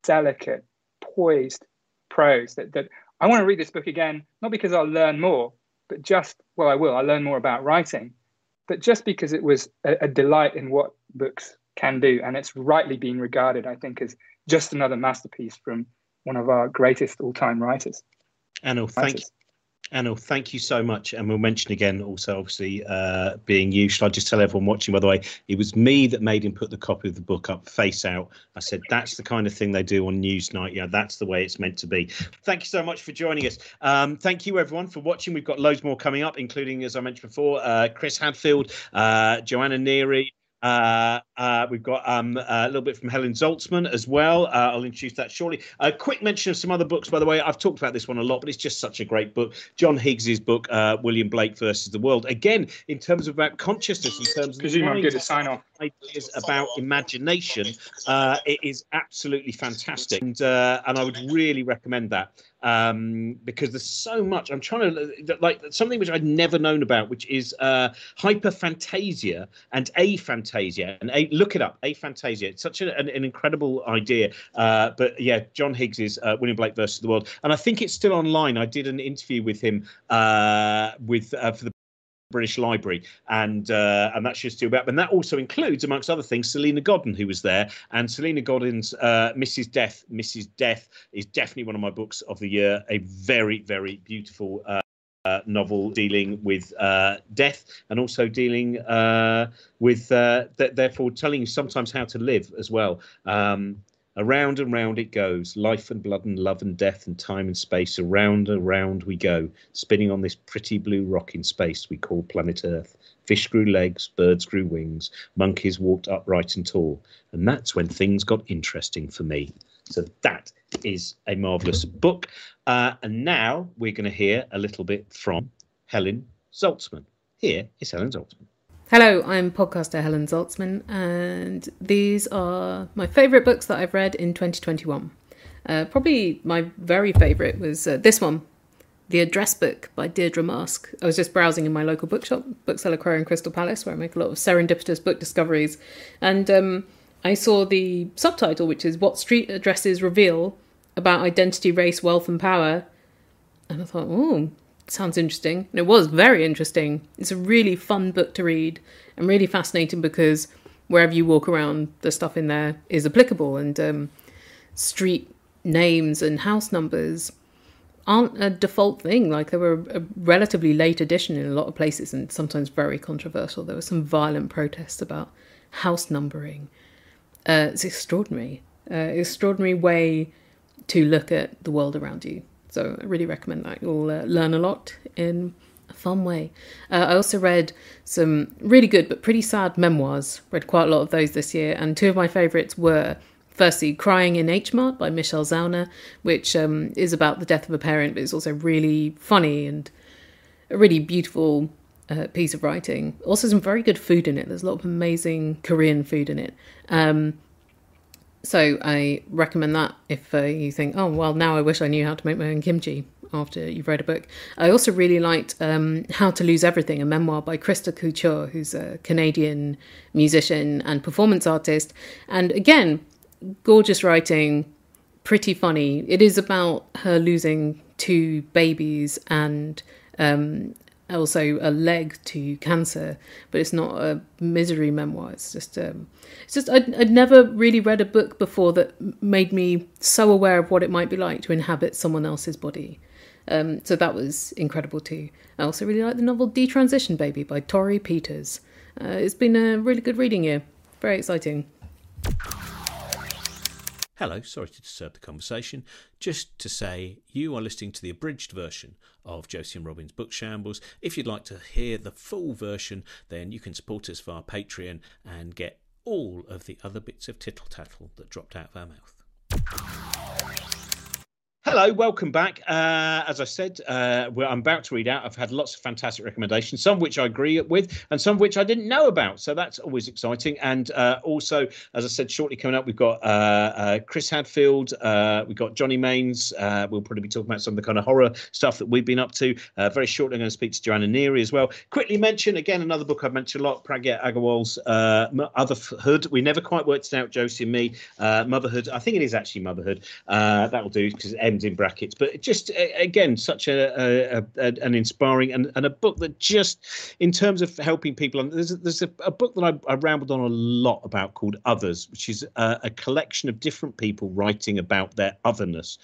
delicate, poised prose that, that I want to read this book again, not because I'll learn more, but just, well, I will, I'll learn more about writing, but just because it was a, a delight in what books can do. And it's rightly being regarded, I think, as just another masterpiece from one of our greatest all-time writers. Anil, thank you. Anil, thank you so much. And we'll mention again also, obviously, uh, being you. Shall I just tell everyone watching, by the way, it was me that made him put the copy of the book up face out. I said, that's the kind of thing they do on Newsnight. Yeah, that's the way it's meant to be. Thank you so much for joining us. Um, thank you, everyone, for watching. We've got loads more coming up, including, as I mentioned before, uh, Chris Hadfield, uh, Joanna Neary, Uh, uh, we've got um, a little bit from Helen Zaltzman as well. Uh, I'll introduce that shortly. A quick mention of some other books, by the way. I've talked about this one a lot, but it's just such a great book. John Higgs's book, uh, William Blake versus the World. Again, in terms of about consciousness, in terms of the sign off. Ideas about imagination. Uh, it is absolutely fantastic. And, uh, and I would really recommend that. Um, because there's so much. I'm trying to like something which I'd never known about, which is uh, hyperphantasia and aphantasia. And a, look it up, aphantasia. It's such a, an, an incredible idea. Uh, but yeah, John Higgs's uh, William Blake versus the World, and I think it's still online. I did an interview with him uh, with uh, for the British Library, and uh, and that's just too bad. And that also includes, amongst other things, Selena Godden, who was there, and Selena Godden's uh, Missus Death. Missus Death is definitely one of my books of the year. A very, very beautiful uh, uh, novel dealing with uh, death, and also dealing uh, with uh, th therefore telling you sometimes how to live as well. Um, Around and round it goes, life and blood and love and death and time and space. Around and round we go, spinning on this pretty blue rock in space we call planet Earth. Fish grew legs, birds grew wings, monkeys walked upright and tall. And that's when things got interesting for me. So that is a marvellous book. Uh, and now we're going to hear a little bit from Helen Zaltzman. Here is Helen Zaltzman. Hello, I'm podcaster Helen Zaltzman, and these are my favourite books that I've read in twenty twenty-one. Uh, probably my very favourite was uh, this one, The Address Book by Deirdre Mask. I was just browsing in my local bookshop, Bookseller Crow in Crystal Palace, where I make a lot of serendipitous book discoveries. And um, I saw the subtitle, which is What Street Addresses Reveal About Identity, Race, Wealth and Power. And I thought, ooh, sounds interesting. And it was very interesting. It's a really fun book to read and really fascinating, because wherever you walk around, the stuff in there is applicable. And um, street names and house numbers aren't a default thing. Like, they were a relatively late addition in a lot of places, and sometimes very controversial. There were some violent protests about house numbering. Uh, it's extraordinary. Uh, extraordinary way to look at the world around you. So I really recommend that. You'll uh, learn a lot in a fun way. Uh, I also read some really good but pretty sad memoirs. Read quite a lot of those this year. And two of my favourites were, firstly, Crying in H Mart by Michelle Zauner, which um, is about the death of a parent, but is also really funny and a really beautiful uh, piece of writing. Also some very good food in it. There's a lot of amazing Korean food in it. Um So I recommend that if uh, you think, oh, well, now I wish I knew how to make my own kimchi, after you've read a book. I also really liked um, How to Lose Everything, a memoir by Krista Couture, who's a Canadian musician and performance artist. And again, gorgeous writing, pretty funny. It is about her losing two babies and um, also a leg to cancer, but it's not a misery memoir. It's just, um, it's just I'd, I'd never really read a book before that made me so aware of what it might be like to inhabit someone else's body. Um, so that was incredible too. I also really like the novel Detransition Baby by Tori Peters. Uh, it's been a really good reading year. Very exciting. Hello, sorry to disturb the conversation. Just to say, you are listening to the abridged version of Josie and Robin's Book Shambles. If you'd like to hear the full version, then you can support us via Patreon and get all of the other bits of tittle tattle that dropped out of our mouth. Hello, welcome back. Uh, as I said, uh, well, I'm about to read out. I've had lots of fantastic recommendations, some of which I agree with and some of which I didn't know about. So that's always exciting. And uh, also, as I said, shortly coming up, we've got uh, uh, Chris Hadfield. Uh, we've got Johnny Maines. Uh, we'll probably be talking about some of the kind of horror stuff that we've been up to. Uh, very shortly, I'm going to speak to Joanna Neary as well. Quickly mention, again, another book I've mentioned a lot, Pragya Agarwal's uh, Otherhood. We never quite worked it out, Josie and me. Uh, Motherhood. I think it is actually Motherhood. Uh, that'll do, because M in brackets, but just again such a, a, a an inspiring and, and a book that just in terms of helping people. And there's a, there's a, a book that I, I rambled on a lot about called Others, which is a, a collection of different people writing about their otherness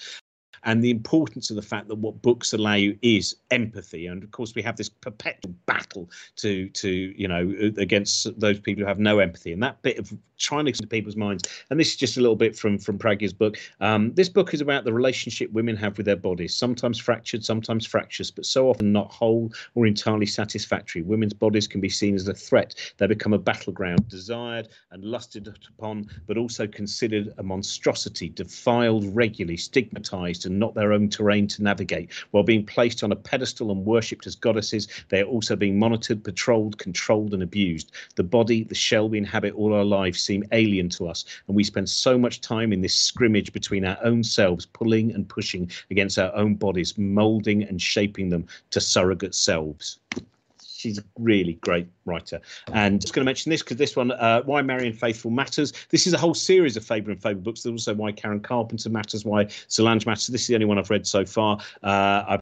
and the importance of the fact that what books allow you is empathy. And of course we have this perpetual battle to to you know against those people who have no empathy, and that bit of trying to get into people's minds. And this is just a little bit from, from Pragya's book. Um, this book is about the relationship women have with their bodies, sometimes fractured, sometimes fractious, but so often not whole or entirely satisfactory. Women's bodies can be seen as a threat. They become a battleground, desired and lusted upon, but also considered a monstrosity, defiled regularly, stigmatized, and not their own terrain to navigate. While being placed on a pedestal and worshipped as goddesses, they are also being monitored, patrolled, controlled, and abused. The body, the shell we inhabit all our lives, seem alien to us, and we spend so much time in this scrimmage between our own selves, pulling and pushing against our own bodies, moulding and shaping them to surrogate selves. She's a really great writer. And I'm just going to mention this because this one, uh, Why Marian Faithfull Matters. This is a whole series of Faber and Faber books. There's also Why Karen Carpenter Matters, Why Solange Matters. This is the only one I've read so far. Uh, I've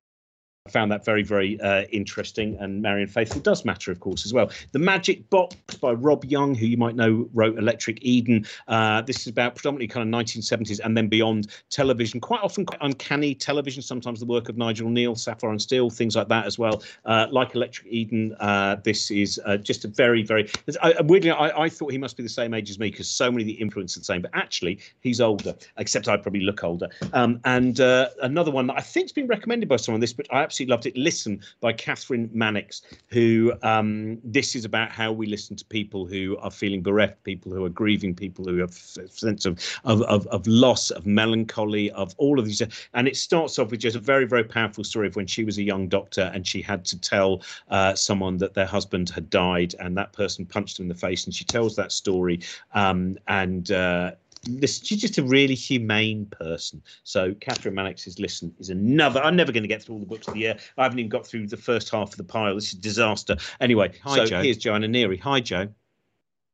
I found that very, very uh, interesting, and Marian Faithfull does matter, of course, as well. The Magic Box by Rob Young, who you might know wrote Electric Eden. Uh, this is about predominantly kind of nineteen seventies and then beyond television, quite often quite uncanny television, sometimes the work of Nigel Neal, Sapphire and Steel, things like that as well. Uh, like Electric Eden, uh, this is uh, just a very, very... I, weirdly, I, I thought he must be the same age as me because so many of the influence are the same, but actually he's older, except I probably look older. Um, and uh, another one that I think has been recommended by someone, this, but I absolutely loved it, Listen by Catherine Mannix, who um, this is about how we listen to people who are feeling bereft, people who are grieving, people who have a sense of, of, of, of loss, of melancholy, of all of these. And it starts off with just a very, very powerful story of when she was a young doctor and she had to tell uh, someone that their husband had died, and that person punched her in the face, and she tells that story. Um, and uh, This, she's just a really humane person. So Catherine Mannix's Listen is another. I'm never going to get through all the books of the year. I haven't even got through the first half of the pile. This is a disaster. Anyway, hi, so Joe. Here's Joanna Neary. Hi, Joe.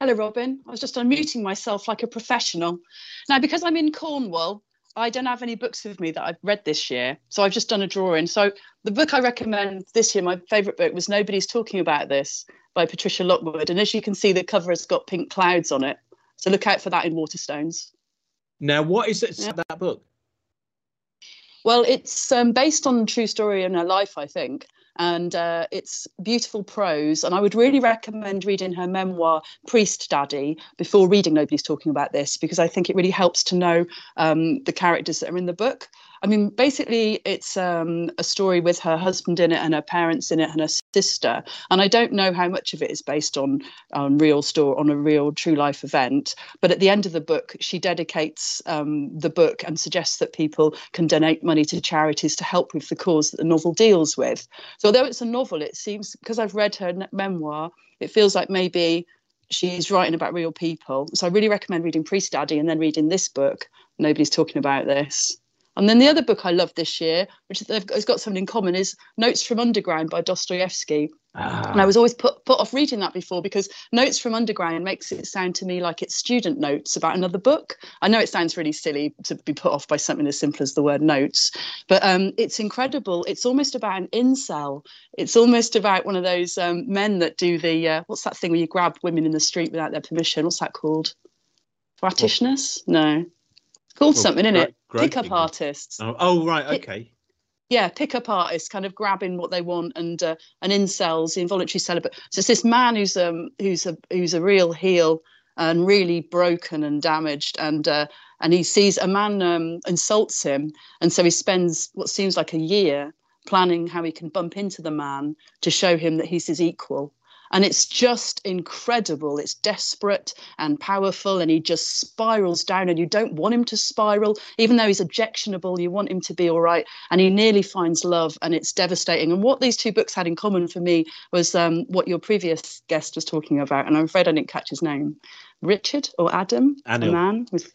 Hello, Robin. I was just unmuting myself like a professional. Now, because I'm in Cornwall, I don't have any books with me that I've read this year. So I've just done a drawing. So the book I recommend this year, my favourite book, was Nobody's Talking About This by Patricia Lockwood. And as you can see, the cover has got pink clouds on it. So look out for that in Waterstones. Now, what is it, yeah. that book? Well, it's um, based on a true story in her life, I think. And uh, it's beautiful prose. And I would really recommend reading her memoir, Priest Daddy, before reading Nobody's Talking About This, because I think it really helps to know um, the characters that are in the book. I mean, basically, it's um, a story with her husband in it and her parents in it and her sister. And I don't know how much of it is based on, on real store, on a real true life event. But at the end of the book, she dedicates um, the book and suggests that people can donate money to charities to help with the cause that the novel deals with. So although it's a novel, it seems, because I've read her memoir, it feels like maybe she's writing about real people. So I really recommend reading Priest Daddy and then reading this book, Nobody's Talking About This. And then the other book I loved this year, which has got something in common, is Notes from Underground by Dostoevsky. Ah. And I was always put, put off reading that before because Notes from Underground makes it sound to me like it's student notes about another book. I know it sounds really silly to be put off by something as simple as the word notes, but um, it's incredible. It's almost about an incel. It's almost about one of those um, men that do the, uh, what's that thing where you grab women in the street without their permission? What's that called? Frattishness? No. Called well, something, isn't it? Pickup artists. Oh, oh, right, okay. Pick, yeah, pickup artists, kind of grabbing what they want, and uh, and incels, the involuntary celibate. So it's this man who's um who's a who's a real heel and really broken and damaged, and uh, and he sees a man um, insults him, and so he spends what seems like a year planning how he can bump into the man to show him that he's his equal. And it's just incredible. It's desperate and powerful, and he just spirals down, and you don't want him to spiral. Even though he's objectionable, you want him to be all right. And he nearly finds love, and it's devastating. And what these two books had in common for me was um, what your previous guest was talking about, and I'm afraid I didn't catch his name. Richard or Adam, Anil. a man with...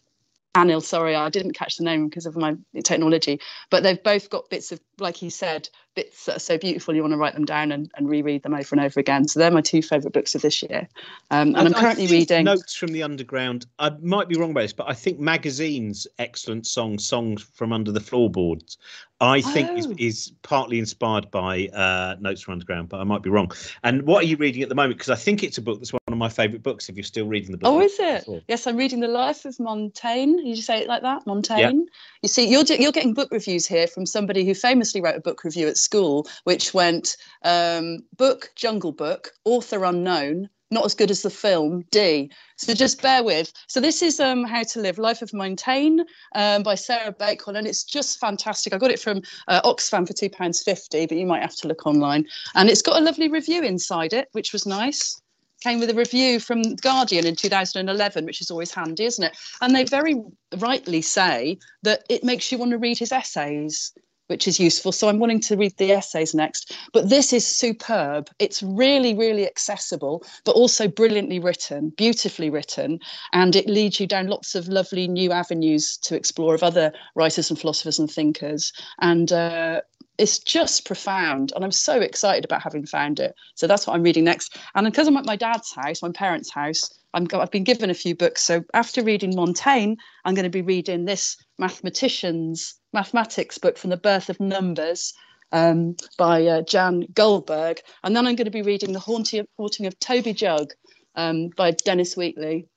Anil, sorry, I didn't catch the name because of my technology. But they've both got bits of, like he said, bits that are so beautiful you want to write them down and, and reread them over and over again. So they're my two favourite books of this year. Um, and I, I'm currently reading... Notes from the Underground. I might be wrong about this, but I think Magazine's excellent song, Songs from Under the Floorboards, I think oh. is, is partly inspired by uh, Notes from Underground, but I might be wrong. And what are you reading at the moment? Because I think it's a book that's one of my favourite books, if you're still reading the book. Oh, is it? Before. Yes, I'm reading The Life of Montaigne. You say it like that? Montaigne? Yeah. You see, you're, you're getting book reviews here from somebody who famously wrote a book review at school, which went um, book, jungle book, author unknown, not as good as the film, D. So just bear with. So this is um, How to Live, Life of Montaigne um, by Sarah Bakewell, and it's just fantastic. I got it from uh, Oxfam for two pounds fifty, but you might have to look online. And it's got a lovely review inside it, which was nice. Came with a review from The Guardian in two thousand eleven, which is always handy, isn't it? And they very rightly say that it makes you want to read his essays, which is useful. So I'm wanting to read the essays next. But this is superb. It's really, really accessible, but also brilliantly written, beautifully written. And it leads you down lots of lovely new avenues to explore of other writers and philosophers and thinkers. And uh, it's just profound. And I'm so excited about having found it. So that's what I'm reading next. And because I'm at my dad's house, my parents' house, I'm go- I've been given a few books. So after reading Montaigne, I'm going to be reading this mathematician's mathematics book from The Birth of Numbers um, by uh, Jan Goldberg. And then I'm going to be reading The Haunting of Toby Jug um, by Dennis Wheatley.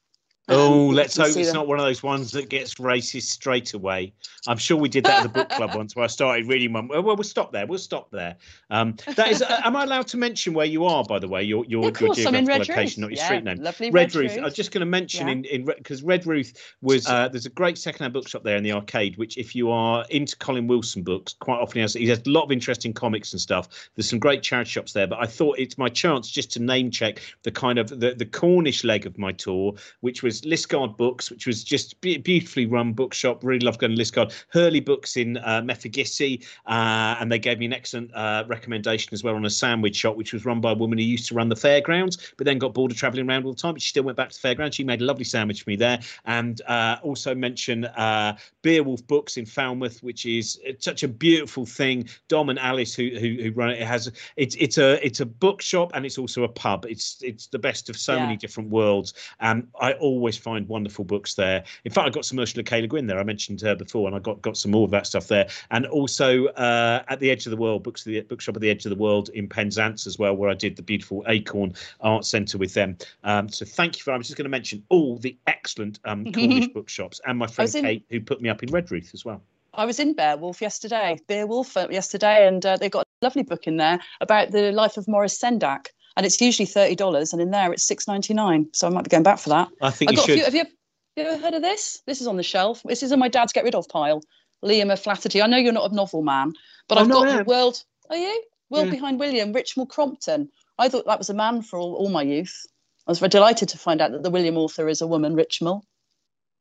Oh, um, let's hope it's them. Not one of those ones that gets racist straight away. I'm sure we did that at the book club once where I started reading one. Well, we'll stop there. We'll stop there. Um, that is. Am I allowed to mention where you are, by the way? Your your, yeah, your geographical location, not your yeah, street name. Lovely Red Roof. Roof. I was just going to mention, yeah. in because Red Roof was, uh, there's a great second-hand bookshop there in the arcade, which if you are into Colin Wilson books, quite often he has, he has a lot of interesting comics and stuff. There's some great charity shops there, but I thought it's my chance just to name-check the kind of the, the Cornish leg of my tour, which was Liscard Books, which was just be- beautifully run bookshop. Really loved going to Liscard. Hurley Books in uh, Methegissey, uh, and they gave me an excellent uh, recommendation as well on a sandwich shop, which was run by a woman who used to run the fairgrounds, but then got bored of travelling around all the time. But she still went back to the fairgrounds. She made a lovely sandwich for me there, and uh, also mention uh, Beowulf Books in Falmouth, which is such a beautiful thing. Dom and Alice, who who, who run it, it has it's it's a it's a bookshop and it's also a pub. It's it's the best of so yeah. many different worlds, and um, I always. always find wonderful books there. In fact, I got some Ursula K Le Guin there. I mentioned her before, and I got, got some more of that stuff there. And also uh, at the Edge of the World, books the bookshop at the Edge of the World in Penzance as well, where I did the beautiful Acorn Art Centre with them. Um, so thank you for. I was just going to mention all the excellent um, Cornish bookshops and my friend in- Kate, who put me up in Redruth as well. I was in Beowulf yesterday. Beowulf yesterday, and uh, they got a lovely book in there about the life of Maurice Sendak. And it's usually thirty dollars, and in there it's six ninety-nine. So I might be going back for that. I think I got you should. A few, have, you, have you ever heard of this? This is on the shelf. This is in my dad's get-rid-of pile. Liam O'Flaherty. I know you're not a novel man, but oh, I've no, got the World... Are you? World yeah. Behind William, Richmal Crompton. I thought that was a man for all, all my youth. I was very delighted to find out that the William author is a woman, Richmal.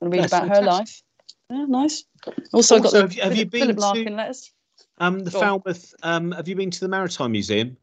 I'm going to read That's about fantastic. Her life. Yeah, nice. Also, also I've got the have you, have Philip, you been Philip Larkin to, letters. Um, the Go Falmouth... Um, have you been to the Maritime Museum?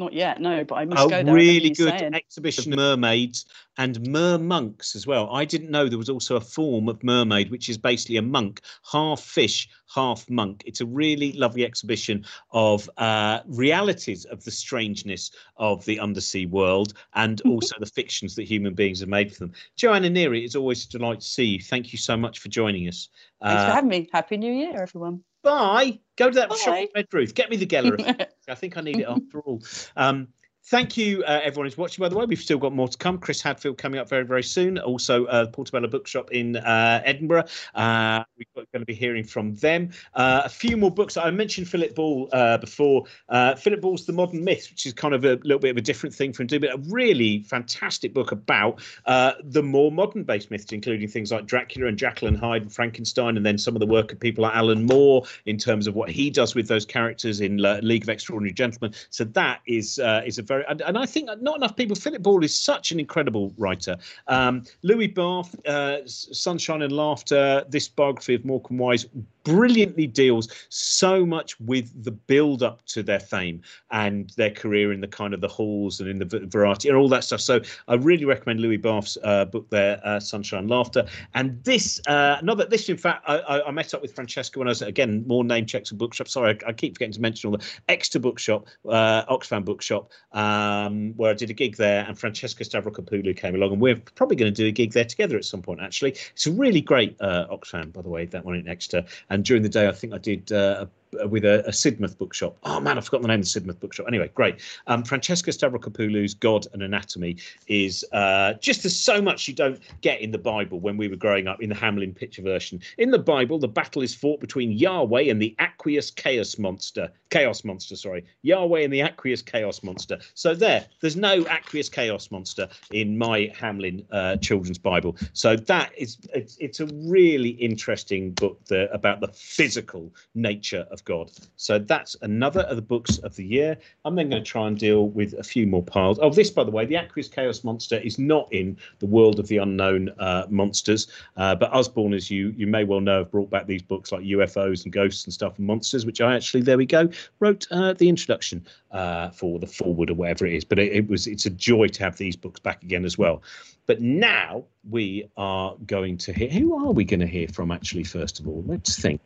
Not yet, no, but I must oh, go there. A really good saying. Exhibition of mermaids and mermonks as well. I didn't know there was also a form of mermaid, which is basically a monk, half fish, half monk. It's a really lovely exhibition of uh, realities of the strangeness of the undersea world and also the fictions that human beings have made for them. Joanna Neary, it's always a delight to see you. Thank you so much for joining us. Thanks uh, for having me. Happy New Year, everyone. Bye. Go to that Bye. Shop at Red Roof. Get me the Gellery. I think I need it after all. Um, thank you, uh, everyone who's watching. By the way, we've still got more to come. Chris Hadfield coming up very, very soon. Also, uh, Portobello Bookshop in uh, Edinburgh. Uh, we're going to be hearing from them. Uh, a few more books. I mentioned Philip Ball uh, before. Uh, Philip Ball's The Modern Myth, which is kind of a little bit of a different thing from do, but a really fantastic book about uh, the more modern-based myths, including things like Dracula and Jekyll and Hyde and Frankenstein, and then some of the work of people like Alan Moore in terms of what he does with those characters in uh, League of Extraordinary Gentlemen. So that is uh, is a very And, and I think not enough people. Philip Ball is such an incredible writer. Um, Louis Barth, uh, Sunshine and Laughter, this biography of Morecambe Wise, brilliantly deals so much with the build up to their fame and their career in the kind of the halls and in the variety and all that stuff. So I really recommend Louis Barth's uh, book there, uh, Sunshine and Laughter. And this, uh, another, this, in fact, I, I, I met up with Francesca when I was, again, more name checks of bookshops. Sorry, I, I keep forgetting to mention all the Exeter Bookshop, uh, Oxfam Bookshop, um, Um, where I did a gig there, and Francesca Stavrokopoulou came along, and we're probably going to do a gig there together at some point, actually. It's a really great uh, Oxfam, by the way, that one in Exeter. And during the day, I think I did uh, a with a, a Sidmouth bookshop. Oh man, I forgot the name of the Sidmouth bookshop. Anyway, great. Um, Francesca Stavrakopoulou's God and Anatomy is uh, just there's so much you don't get in the Bible when we were growing up in the Hamlin picture version. In the Bible, the battle is fought between Yahweh and the Aqueous Chaos Monster. Chaos Monster, sorry. Yahweh and the Aqueous Chaos Monster. So there, there's no Aqueous Chaos Monster in my Hamlin uh, children's Bible. So that is, it's, it's a really interesting book there about the physical nature of God. So that's another of the books of the year. I'm then going to try and deal with a few more piles. Oh, this, by the way, the Aqueous Chaos Monster is not in the World of the Unknown uh, Monsters, uh, but Usborne, as you you may well know, have brought back these books like U F Os and Ghosts and Stuff and Monsters, which I actually, there we go, wrote uh, the introduction uh, for the foreword or whatever it is. But it, it was it's a joy to have these books back again as well. But now we are going to hear, who are we going to hear from actually, first of all? Let's think.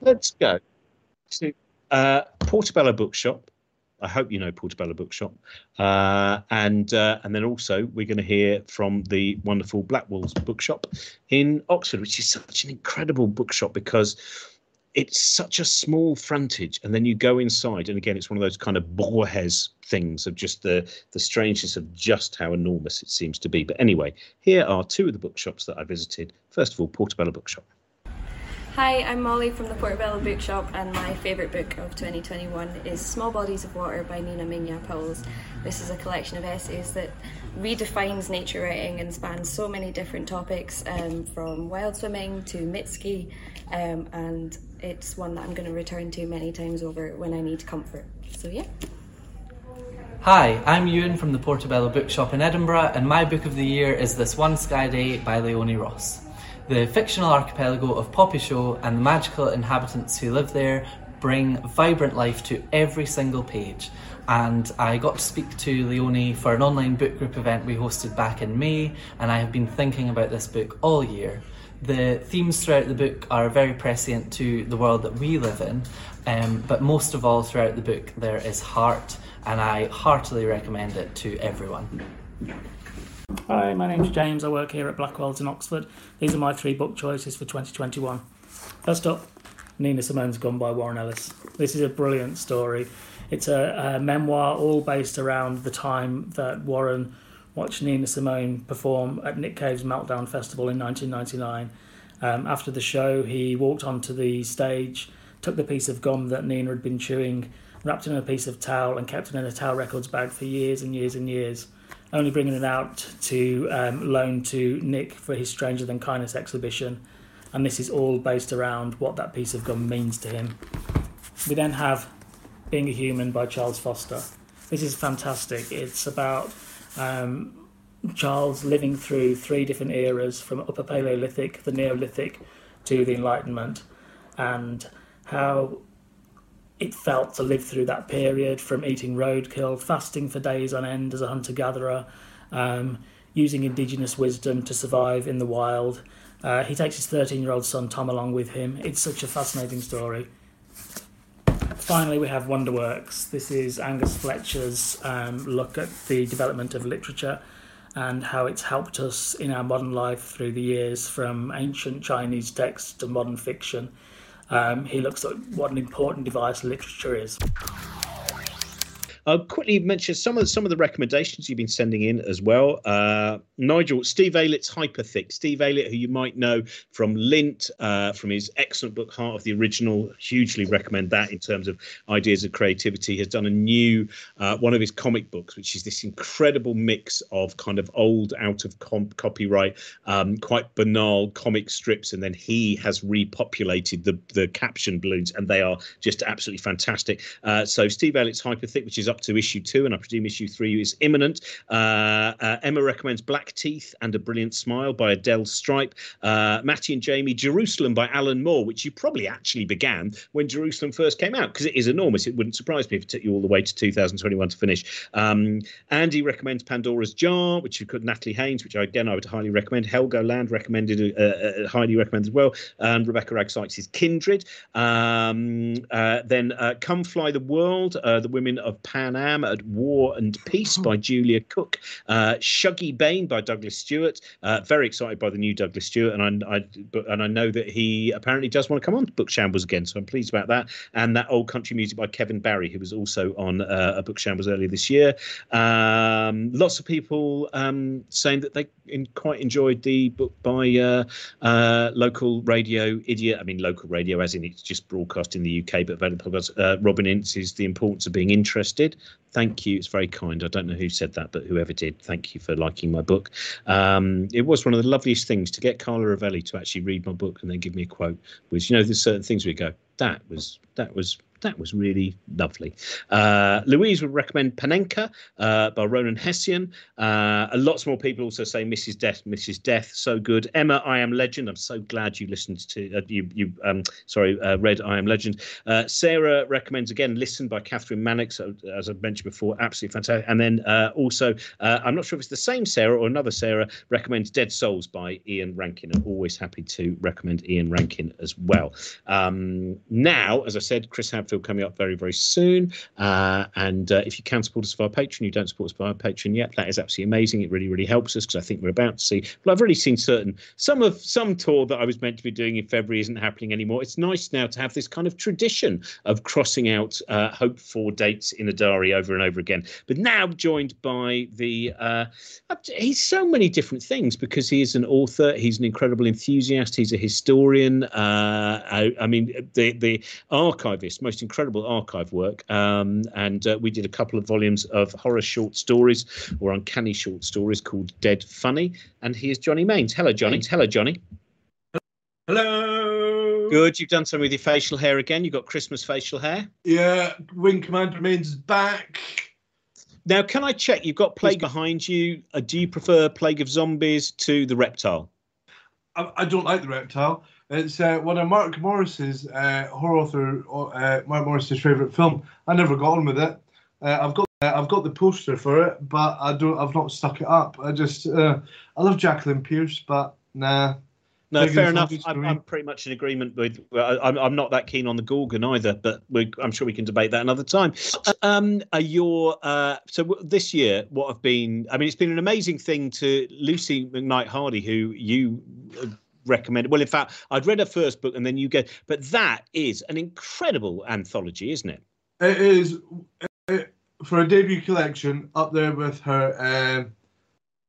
Let's go to uh, Portobello Bookshop. I hope you know Portobello Bookshop. Uh, and uh, and then also we're going to hear from the wonderful Blackwell's Bookshop in Oxford, which is such an incredible bookshop because it's such a small frontage. And then you go inside, and again, it's one of those kind of Borges things of just the, the strangeness of just how enormous it seems to be. But anyway, here are two of the bookshops that I visited. First of all, Portobello Bookshop. Hi, I'm Molly from the Portobello Bookshop, and my favourite book of twenty twenty-one is Small Bodies of Water by Nina Minya Powles. This is a collection of essays that redefines nature writing and spans so many different topics, um, from wild swimming to mitski, um, and it's one that I'm going to return to many times over when I need comfort. So yeah. Hi, I'm Ewan from the Portobello Bookshop in Edinburgh, and my book of the year is This One Sky Day by Leonie Ross. The fictional archipelago of Poppy Show and the magical inhabitants who live there bring vibrant life to every single page. And I got to speak to Leonie for an online book group event we hosted back in May, and I have been thinking about this book all year. The themes throughout the book are very prescient to the world that we live in, um, but most of all throughout the book there is heart, and I heartily recommend it to everyone. Hi, my name's James. I work here at Blackwell's in Oxford. These are my three book choices for twenty twenty-one. First up, Nina Simone's Gone by Warren Ellis. This is a brilliant story. It's a, a memoir all based around the time that Warren watched Nina Simone perform at Nick Cave's Meltdown Festival in nineteen ninety-nine. Um, after the show, he walked onto the stage, took the piece of gum that Nina had been chewing, wrapped it in a piece of towel and kept it in a Tower Records bag for years and years and years, only bringing it out to um, loan to Nick for his Stranger Than Kindness exhibition. And this is all based around what that piece of gum means to him. We then have Being a Human by Charles Foster. This is fantastic. It's about um, Charles living through three different eras, from Upper Paleolithic, the Neolithic, to the Enlightenment, and how it felt to live through that period, from eating roadkill, fasting for days on end as a hunter-gatherer, um, using indigenous wisdom to survive in the wild. Uh, he takes his thirteen-year-old son Tom along with him. It's such a fascinating story. Finally, we have Wonderworks. This is Angus Fletcher's um, look at the development of literature and how it's helped us in our modern life through the years, from ancient Chinese texts to modern fiction. Um, he looks at what an important device literature is. I'll quickly mention some of the, some of the recommendations you've been sending in as well. Uh, Nigel, Steve Aylett's Hyperthick. Steve Aylett, who you might know from Lint, uh, from his excellent book Heart of the Original, hugely recommend that in terms of ideas of creativity, has done a new uh, one of his comic books, which is this incredible mix of kind of old, out of comp- copyright, um, quite banal comic strips, and then he has repopulated the, the caption balloons, and they are just absolutely fantastic. Uh, so Steve Aylett's Hyperthick, which is up to issue two, and I presume issue three is imminent. Uh, uh, Emma recommends Black Teeth and A Brilliant Smile by Adele Stripe. Uh, Matty and Jamie, Jerusalem by Alan Moore, which you probably actually began when Jerusalem first came out, because it is enormous. It wouldn't surprise me if it took you all the way to two thousand twenty-one to finish. Um, Andy recommends Pandora's Jar, which you could, Natalie Haynes, which I, again I would highly recommend. Helgoland recommended, uh, uh, highly recommended as well. Um, Rebecca Ragg Sykes' Kindred. Um, uh, then uh, Come Fly the World, uh, The Women of Pan. Pan Am at War and Peace by Julia Cook, uh, Shuggy Bain by Douglas Stewart. Uh, very excited by the new Douglas Stewart, and I, I and I know that he apparently does want to come on to Book Shambles again, so I'm pleased about that. And that Old Country Music by Kevin Barry, who was also on uh, a Book Shambles earlier this year. Um, lots of people um, saying that they in, quite enjoyed the book by uh, uh, local radio idiot. I mean, local radio as in it's just broadcast in the U K, but available. Uh, Robin Ince is The Importance of Being Interested. Thank you. It's very kind. I don't know who said that, but whoever did, thank you for liking my book. Um, it was one of the loveliest things to get Carla Ravelli to actually read my book and then give me a quote. Was, you know, there's certain things we go, that was that was. That was really lovely. Uh, Louise would recommend Panenka uh, by Ronan Hessian. Uh, lots more people also say Missus Death, Missus Death, so good. Emma, I Am Legend. I'm so glad you listened to uh, you. You um, sorry, uh, read I Am Legend. Uh, Sarah recommends again Listen by Catherine Mannix, as I mentioned before, absolutely fantastic. And then uh, also, uh, I'm not sure if it's the same Sarah or another Sarah recommends Dead Souls by Ian Rankin. I'm always happy to recommend Ian Rankin as well. Um, now, as I said, Chris Hadfield coming up very very soon, uh and uh, if you can support us via Patreon, you don't support us via Patreon yet, that is absolutely amazing. It really really helps us, because I think we're about to see, well, I've already seen certain some of some tour that I was meant to be doing in February isn't happening anymore. It's nice now to have this kind of tradition of crossing out uh hope for dates in the diary over and over again, but now joined by the uh he's so many different things, because he is an author, he's an incredible enthusiast, he's a historian, uh I, I mean the the archivist, most incredible archive work, um and uh, we did a couple of volumes of horror short stories or uncanny short stories called Dead Funny, and here's Johnny Mains. Hello Johnny. Hey. Hello Johnny. Hello. Good, you've done something with your facial hair again, you've got Christmas facial hair. Yeah, Wing Commander Mains back. Now can I check, you've got Plague behind you, uh, do you prefer Plague of Zombies to The Reptile? I, I don't like The Reptile. It's uh, one of Mark Morris's, uh, horror author, uh, Mark Morris's favourite film. I never got on with it. Uh, I've got, uh, I've got the poster for it, but I don't. I've not stuck it up. I just, uh, I love Jacqueline Pierce, but nah. No, fair enough. I'm, I'm pretty much in agreement with. Well, I'm, I'm not that keen on the Gorgon either, but we, I'm sure we can debate that another time. Um, are your uh, so w this year? What have been? I mean, it's been an amazing thing to Lucy McKnight Hardy, who you. Uh, recommended. Well, in fact, I'd read her first book and then you get, but that is an incredible anthology, isn't it? It is, it, for a debut collection, up there with her uh,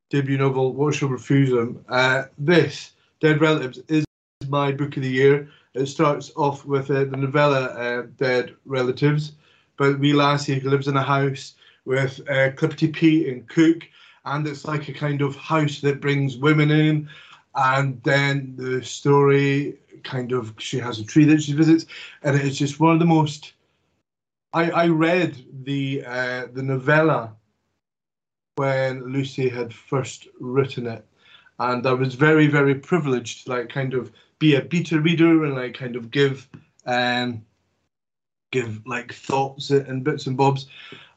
debut novel, What Shall Refuse Them. Uh, this, Dead Relatives, is my book of the year. It starts off with uh, the novella uh, Dead Relatives, but wee lassie who lives in a house with uh, Clippity Pete and Cook, and it's like a kind of house that brings women in. And then the story kind of, she has a tree that she visits, and it's just one of the most. I, I read the uh, the novella when Lucy had first written it, and I was very very privileged to like kind of be a beta reader and like kind of give um give like thoughts and bits and bobs,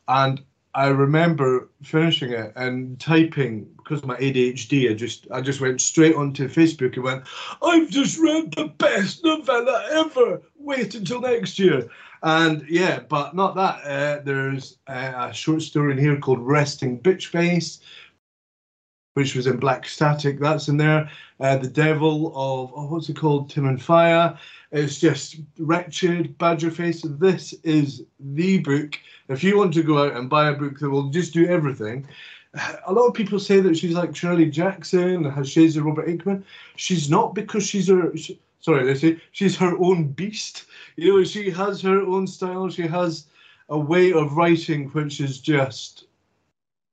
and I remember finishing it and typing, because of my A D H D, I just I just went straight onto Facebook and went, I've just read the best novella ever. Wait until next year. And yeah, but not that. Uh, there's a, a short story in here called Resting Bitch Face, which was in Black Static. That's in there. Uh, the Devil of, oh, what's it called? Tim and Fire. It's just wretched, Badgerface. This is the book. If you want to go out and buy a book that will just do everything, a lot of people say that she's like Shirley Jackson, her shades of Robert Aikman. She's not, because she's her. She, sorry, they say she's her own beast. You know, she has her own style. She has a way of writing which is just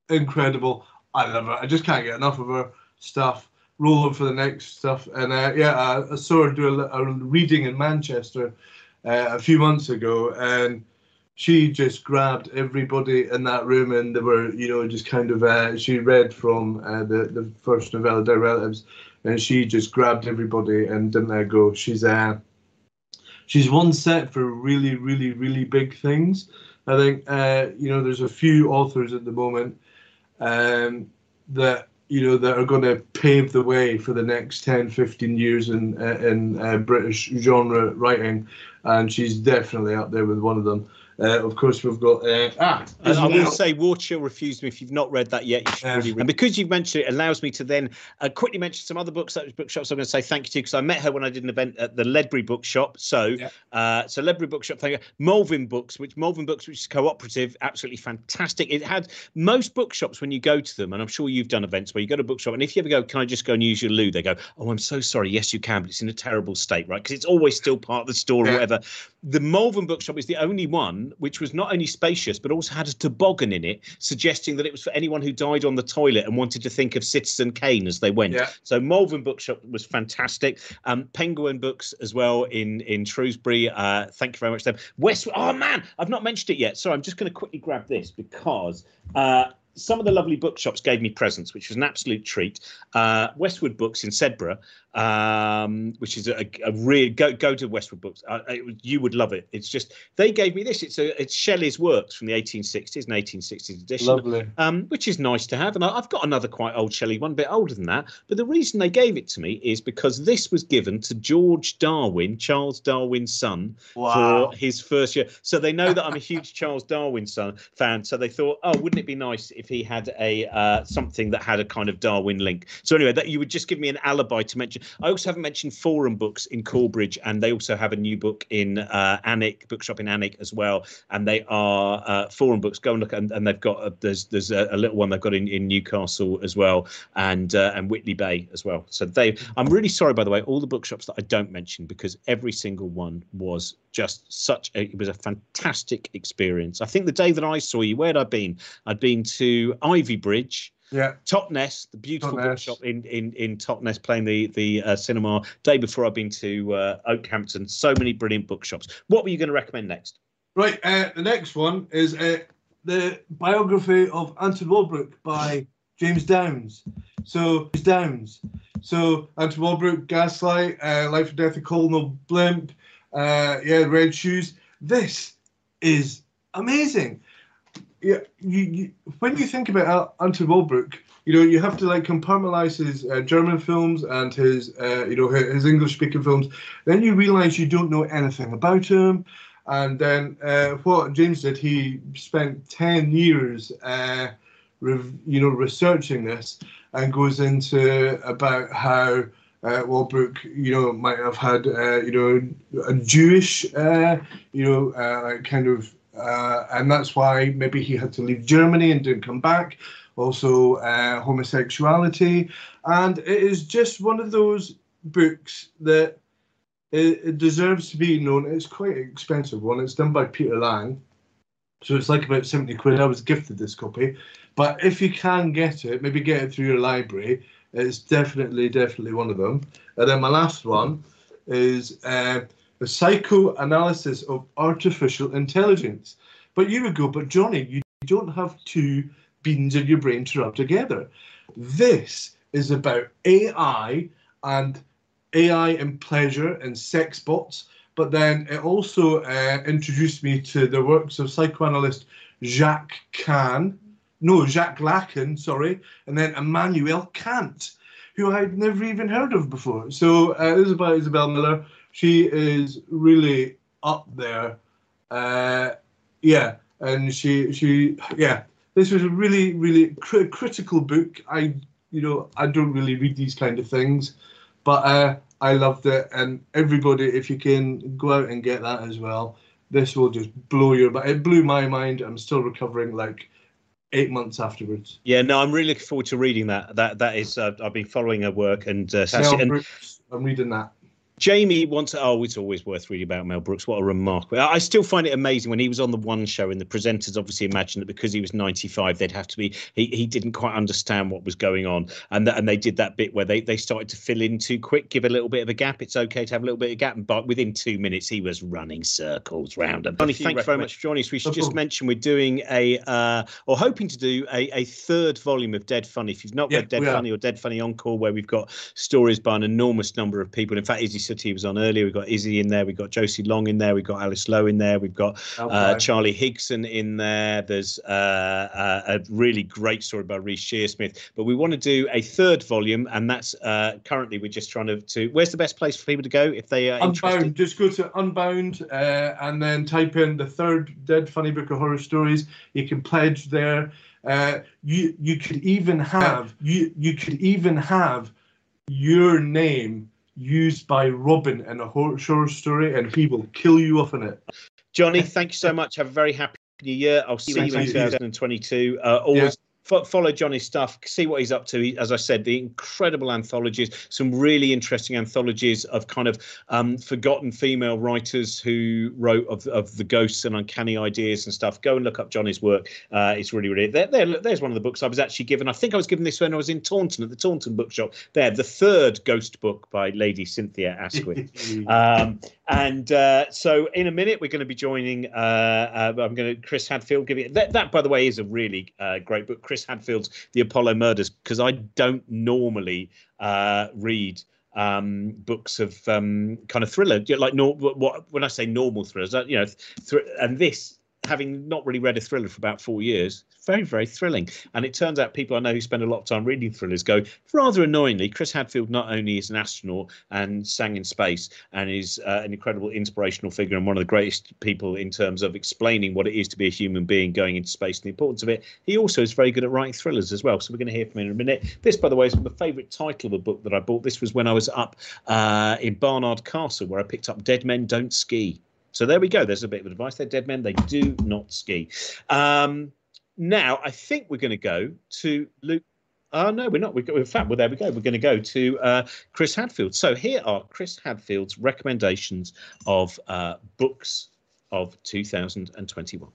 incredible. I love her. I just can't get enough of her stuff. Rolling for the next stuff, and uh, yeah, I, I saw her do a, a reading in Manchester uh, a few months ago, and she just grabbed everybody in that room, and they were, you know, just kind of. Uh, she read from uh, the the first novella, Dead Relatives, and she just grabbed everybody and didn't let go. She's uh, she's one set for really, really, really big things. I think uh, you know, there's a few authors at the moment um, that. You know, that are going to pave the way for the next ten, fifteen years in in uh, British genre writing, and she's definitely up there with one of them. Uh, of course, we've got... Uh, ah, and I will say, War Chill Refused Me. If you've not read that yet, you should um, really read it. And because you've mentioned it, it allows me to then uh, quickly mention some other books that bookshops I'm going to say thank you to, because I met her when I did an event at the Ledbury Bookshop. So, yeah. uh, so Ledbury Bookshop, thank you. Malvin Books, which Malvin Books, which is cooperative, absolutely fantastic. It had most bookshops when you go to them, and I'm sure you've done events where you go to a bookshop, and if you ever go, can I just go and use your loo? They go, oh, I'm so sorry. Yes, you can, but it's in a terrible state, right? Because it's always still part of the store yeah. or whatever. The Malvin Bookshop is the only one which was not only spacious but also had a toboggan in it, suggesting that it was for anyone who died on the toilet and wanted to think of Citizen Kane as they went. Yeah. So Malvern Bookshop was fantastic. Um, Penguin Books as well in in Shrewsbury. Uh, thank you very much to them. West. Oh man, I've not mentioned it yet. Sorry, I'm just going to quickly grab this because. Uh, Some of the lovely bookshops gave me presents, which was an absolute treat. Uh, Westwood Books in Sedbergh, um, which is a, a real go go to Westwood Books. Uh, it, you would love it. It's just they gave me this. It's a it's Shelley's works from the eighteen sixties, an eighteen sixties edition, lovely, um, which is nice to have. And I, I've got another quite old Shelley one, a bit older than that. But the reason they gave it to me is because this was given to George Darwin, Charles Darwin's son, wow. for his first year. So they know that I'm a huge Charles Darwin son fan. So they thought, oh, wouldn't it be nice if he had a uh, something that had a kind of Darwin link. So anyway, that you would just give me an alibi to mention. I also haven't mentioned Forum Books in Corbridge, and they also have a new book in uh, Annick, bookshop in Annick as well. And they are uh, Forum Books. Go and look, and, and they've got a, there's there's a, a little one they've got in, in Newcastle as well, and uh, and Whitley Bay as well. So they, I'm really sorry by the way, all the bookshops that I don't mention because every single one was just such a, it was a fantastic experience. I think the day that I saw you, where'd I been? I'd been to. To Ivy Bridge, yeah, Totnes, the beautiful bookshop in in in Totnes, playing the the uh, cinema. Day before I've been to uh, Oakhampton. So many brilliant bookshops. What were you going to recommend next? Right, uh, the next one is uh, the biography of Anton Walbrook by James Downes. So Downes, so Anton Walbrook, Gaslight, uh, Life and Death of Colonel Blimp, uh, yeah, Red Shoes. This is amazing. Yeah, you, you, when you think about Anton Walbrook, you know, you have to like compartmentalize his uh, German films and his, uh, you know, his, his English-speaking films. Then you realise you don't know anything about him. And then uh, what James did, he spent ten years, uh, rev you know, researching this, and goes into about how uh, Walbrook, you know, might have had, uh, you know, a Jewish, uh, you know, uh, like kind of. Uh, and that's why maybe he had to leave Germany and didn't come back. Also, uh, homosexuality. And it is just one of those books that it, it deserves to be known. It's quite an expensive one. It's done by Peter Lang. So it's like about seventy quid. I was gifted this copy. But if you can get it, maybe get it through your library. It's definitely, definitely one of them. And then my last one is... Uh, The Psychoanalysis of Artificial Intelligence. But you would go, but Johnny, you don't have two beans in your brain to rub together. This is about A I and A I and pleasure and sex bots. But then it also uh, introduced me to the works of psychoanalyst Jacques Lacan, no, Jacques Lacan, sorry, and then Immanuel Kant, who I'd never even heard of before. So uh, this is by Isabel Miller. She is really up there, uh, yeah, and she, she, yeah, this was a really, really cr critical book. I, you know, I don't really read these kind of things, but uh, I loved it, and everybody, if you can, go out and get that as well. This will just blow your mind. It blew my mind. I'm still recovering, like, eight months afterwards. Yeah, no, I'm really looking forward to reading that. That, that is, uh, I've been following her work, and, uh, Mel and Brooks, I'm reading that. Jamie wants, oh, it's always worth reading about Mel Brooks. What a remarkable. I still find it amazing when he was on the One Show and the presenters obviously imagined that because he was ninety-five, they'd have to be, he, he didn't quite understand what was going on. And that, and they did that bit where they, they started to fill in too quick, give a little bit of a gap. It's okay to have a little bit of gap. But within two minutes, he was running circles round. And Johnny, thank you very much for joining us. We should just mention we're doing a, uh, or hoping to do a, a third volume of Dead Funny. If you've not read Dead Funny or Dead Funny Encore, where we've got stories by an enormous number of people. In fact, Izzy Suttie was on earlier. We've got Izzy in there. We've got Josie Long in there. We've got Alice Lowe in there. We've got okay. uh, Charlie Higson in there. There's uh, a really great story by Rhys Shearsmith. But we want to do a third volume, and that's uh, currently we're just trying to, to... Where's the best place for people to go if they are Unbound. Interested? Just go to Unbound uh, and then type in the third Dead Funny Book of Horror Stories. You can pledge there. Uh, you you could even have you you could even have your name used by Robin in a horror story, and he will kill you off in it. Johnny, thank you so much. Have a very happy new year. I'll see thank you in twenty twenty-two. Uh, always. Yeah. Follow Johnny's stuff, see what he's up to. He, as I said, the incredible anthologies, some really interesting anthologies of kind of um, forgotten female writers who wrote of, of the ghosts and uncanny ideas and stuff. Go and look up Johnny's work. Uh, it's really, really... There, there, there's one of the books I was actually given. I think I was given this when I was in Taunton at the Taunton Bookshop. There, the third ghost book by Lady Cynthia Asquith. um, and uh, so in a minute, we're going to be joining... Uh, uh, I'm going to... Chris Hadfield. Give it, that, that, by the way, is a really uh, great book. Chris Chris Hadfield's The Apollo Murders, because I don't normally uh, read um, books of um, kind of thriller, like no, what, when I say normal thrillers, you know, thr and this, having not really read a thriller for about four years, very, very thrilling. And it turns out people I know who spend a lot of time reading thrillers go, rather annoyingly, Chris Hadfield not only is an astronaut and sang in space and is uh, an incredible inspirational figure and one of the greatest people in terms of explaining what it is to be a human being going into space and the importance of it, he also is very good at writing thrillers as well. So we're going to hear from him in a minute. This, by the way, is my favourite title of a book that I bought. This was when I was up uh, in Barnard Castle, where I picked up Dead Men Don't Ski. So there we go. There's a bit of advice. They're dead men. They do not ski. Um, now, I think we're going to go to Luke. Oh, no, we're not. We're, in fact, well, there we go. We're going to go to uh, Chris Hadfield. So here are Chris Hadfield's recommendations of uh, books of two thousand twenty-one.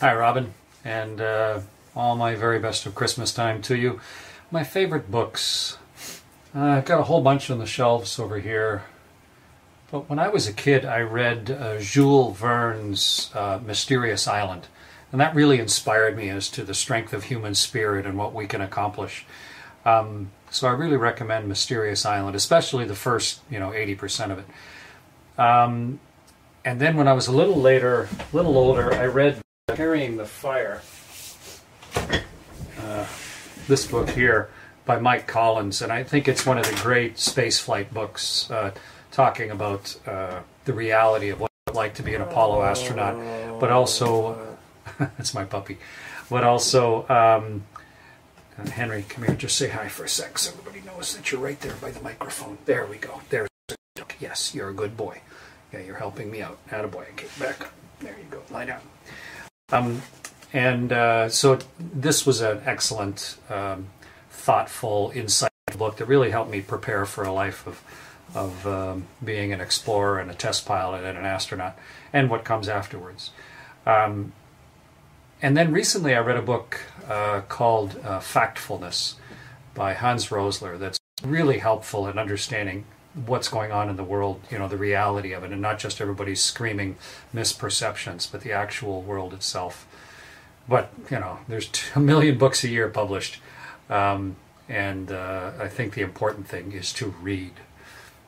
Hi, Robin, and uh, all my very best of Christmas time to you. My favorite books. Uh, I've got a whole bunch on the shelves over here. But when I was a kid, I read uh, Jules Verne's uh, Mysterious Island, and that really inspired me as to the strength of human spirit and what we can accomplish. Um, so I really recommend Mysterious Island, especially the first, you know, eighty percent of it. Um, and then when I was a little later, a little older, I read Carrying the Fire, uh, this book here by Mike Collins, and I think it's one of the great spaceflight books. Uh, talking about uh, the reality of what it's like to be an Apollo astronaut, but also, that's my puppy, but also, um, Henry, come here, just say hi for a sec so everybody knows that you're right there by the microphone. There we go. There's yes, you're a good boy. Yeah, you're helping me out. Attaboy. Okay, back up. There you go. Lie down. Um, and uh, so this was an excellent, um, thoughtful, insightful book that really helped me prepare for a life of of um, being an explorer and a test pilot and an astronaut, and what comes afterwards. Um, and then recently I read a book uh, called uh, Factfulness by Hans Rosler that's really helpful in understanding what's going on in the world, you know, the reality of it, and not just everybody's screaming misperceptions, but the actual world itself. But, you know, there's a million books a year published, um, and uh, I think the important thing is to read.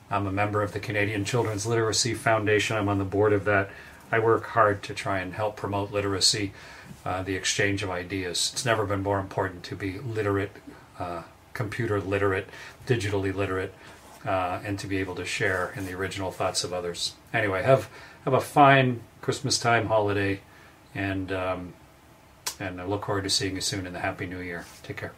I'm a member of the Canadian Children's Literacy Foundation. I'm on the board of that. I work hard to try and help promote literacy, uh, the exchange of ideas. It's never been more important to be literate, uh, computer literate, digitally literate, uh, and to be able to share in the original thoughts of others. Anyway, have have a fine Christmas time holiday, and um, and I look forward to seeing you soon in the Happy New Year. Take care.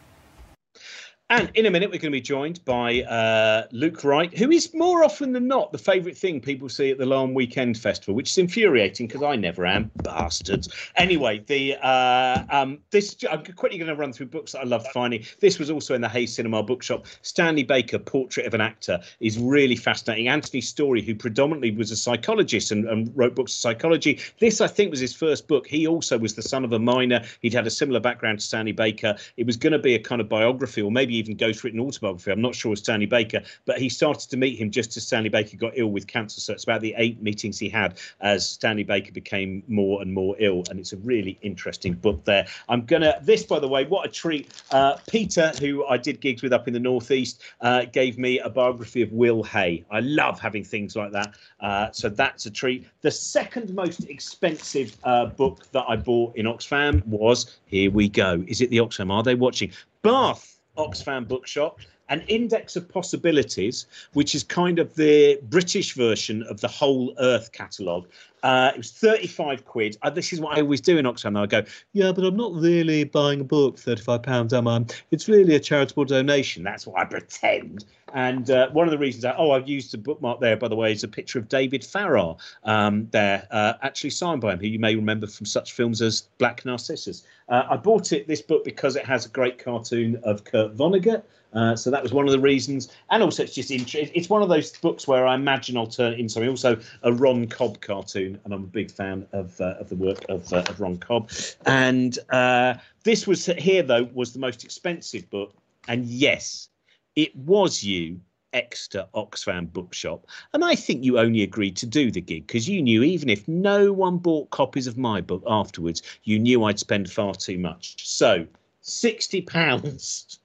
And in a minute, we're going to be joined by uh, Luke Wright, who is more often than not the favourite thing people see at the Larne Weekend Festival, which is infuriating because I never am, bastards. Anyway, the uh, um, this I'm quickly going to run through books that I loved finding. This was also in the Hay Cinema Bookshop. Stanley Baker, Portrait of an Actor, is really fascinating. Anthony Story, who predominantly was a psychologist and, and wrote books of psychology. This, I think, was his first book. He also was the son of a miner. He'd had a similar background to Stanley Baker. It was going to be a kind of biography, or maybe even Ghost written autobiography. I'm not sure with Stanley Baker, but he started to meet him just as Stanley Baker got ill with cancer. So it's about the eight meetings he had as Stanley Baker became more and more ill. And it's a really interesting book there. I'm going to, this, by the way, what a treat. Uh, Peter, who I did gigs with up in the Northeast, uh, gave me a biography of Will Hay. I love having things like that. Uh, so that's a treat. The second most expensive uh, book that I bought in Oxfam was, here we go. Is it the Oxfam? Are they watching? Bath Oxfam Bookshop, An Index of Possibilities, which is kind of the British version of the Whole Earth catalogue. Uh, it was thirty-five quid. Uh, this is what I always do in Oxfam. I go, yeah, but I'm not really buying a book, thirty-five pounds, am I? It's really a charitable donation. That's what I pretend. And uh, one of the reasons I, oh, I've used the bookmark there, by the way, is a picture of David Farrar um, there, uh, actually signed by him, who you may remember from such films as Black Narcissus. Uh, I bought it, this book, because it has a great cartoon of Kurt Vonnegut. Uh, so that was one of the reasons. And also it's just interesting. It's one of those books where I imagine I'll turn it into something. Also a Ron Cobb cartoon. And I'm a big fan of, uh, of the work of, uh, of Ron Cobb. And uh, this was here, though, was the most expensive book. And yes, it was you, Exeter Oxfam Bookshop. And I think you only agreed to do the gig because you knew even if no one bought copies of my book afterwards, you knew I'd spend far too much. So sixty pounds.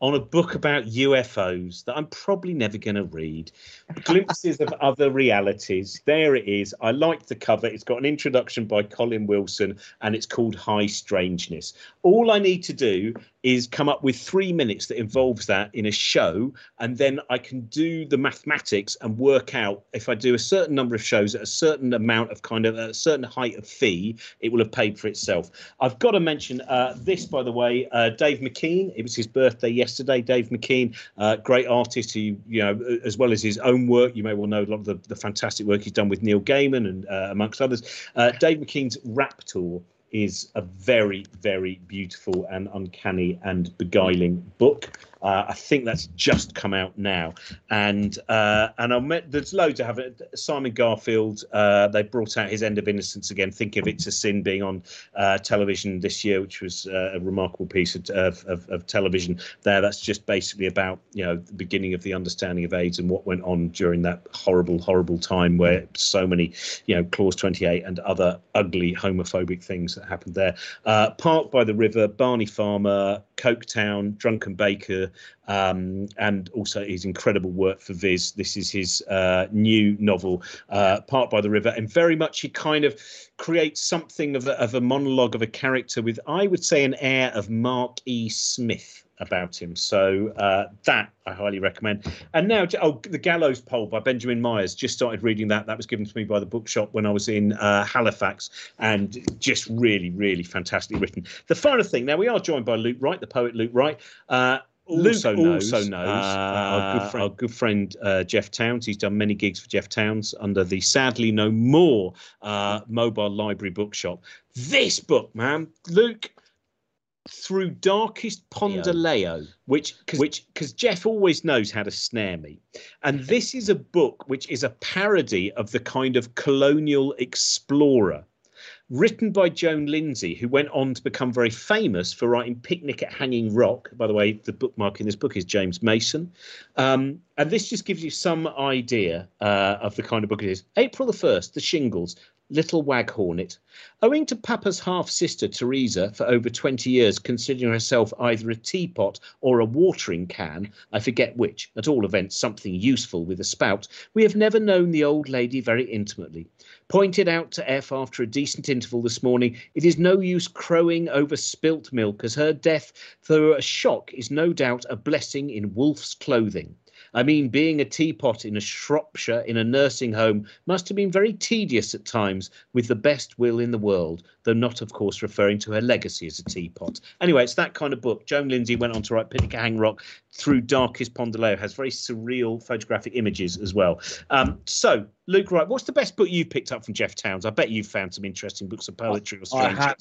On a book about U F Os that I'm probably never going to read. Glimpses of Other Realities. There it is. I like the cover. It's got an introduction by Colin Wilson and it's called High Strangeness. All I need to do is come up with three minutes that involves that in a show, and then I can do the mathematics and work out if I do a certain number of shows at a certain amount of kind of a certain height of fee, it will have paid for itself. I've got to mention uh, this, by the way, uh, Dave McKean. It was his birthday yesterday. Dave McKean, uh, great artist who, you know, as well as his own work, you may well know a lot of the, the fantastic work he's done with Neil Gaiman and uh, amongst others. Uh, Dave McKean's Rap Tour is a very, very beautiful and uncanny and beguiling book. Uh, I think that's just come out now. And uh, and I met, there's loads of have it. Simon Garfield, uh, they brought out his End of Innocence again. Think of It's a Sin being on uh, television this year, which was uh, a remarkable piece of, of, of television there. That's just basically about, you know, the beginning of the understanding of AIDS and what went on during that horrible, horrible time where so many, you know, Clause twenty-eight and other ugly homophobic things that happened there. Uh, Park by the River, Barney Farmer, Coketown, Drunken Baker, um, and also his incredible work for Viz. This is his uh, new novel, uh, Park by the River, and very much he kind of creates something of a, of a monologue of a character with, I would say, an air of Mark E. Smith about him. So uh, that I highly recommend. And now, oh, The Gallows Pole by Benjamin Myers. Just started reading that. That was given to me by the bookshop when I was in uh, Halifax, and just really, really fantastically written. The final thing. Now we are joined by Luke Wright, the poet Luke Wright. Uh, Also Luke knows, also knows uh, our good friend, our good friend uh, Jeff Towns. He's done many gigs for Jeff Towns under the sadly no more uh, mobile library bookshop. This book, man, Luke, Through Darkest Ponderleo, which cause, which because Jeff always knows how to snare me. And this is a book which is a parody of the kind of colonial explorer, written by Joan Lindsay, who went on to become very famous for writing Picnic at Hanging Rock. By the way, the bookmark in this book is James Mason. Um, and this just gives you some idea uh, of the kind of book it is. April the first, The Shingles. Little Wag Hornet. Owing to Papa's half-sister, Teresa, for over twenty years, considering herself either a teapot or a watering can, I forget which, at all events something useful with a spout, we have never known the old lady very intimately. Pointed out to F after a decent interval this morning, it is no use crowing over spilt milk, as her death, though a shock, is no doubt a blessing in wolf's clothing. I mean, being a teapot in a Shropshire in a nursing home must have been very tedious at times, with the best will in the world, though not, of course, referring to her legacy as a teapot. Anyway, it's that kind of book. Joan Lindsay went on to write Picnic at Hanging Rock. Through Darkest Ponderleo has very surreal photographic images as well. Um, so, Luke Wright, what's the best book you picked up from Jeff Towns? I bet you've found some interesting books of poetry or strange. I have,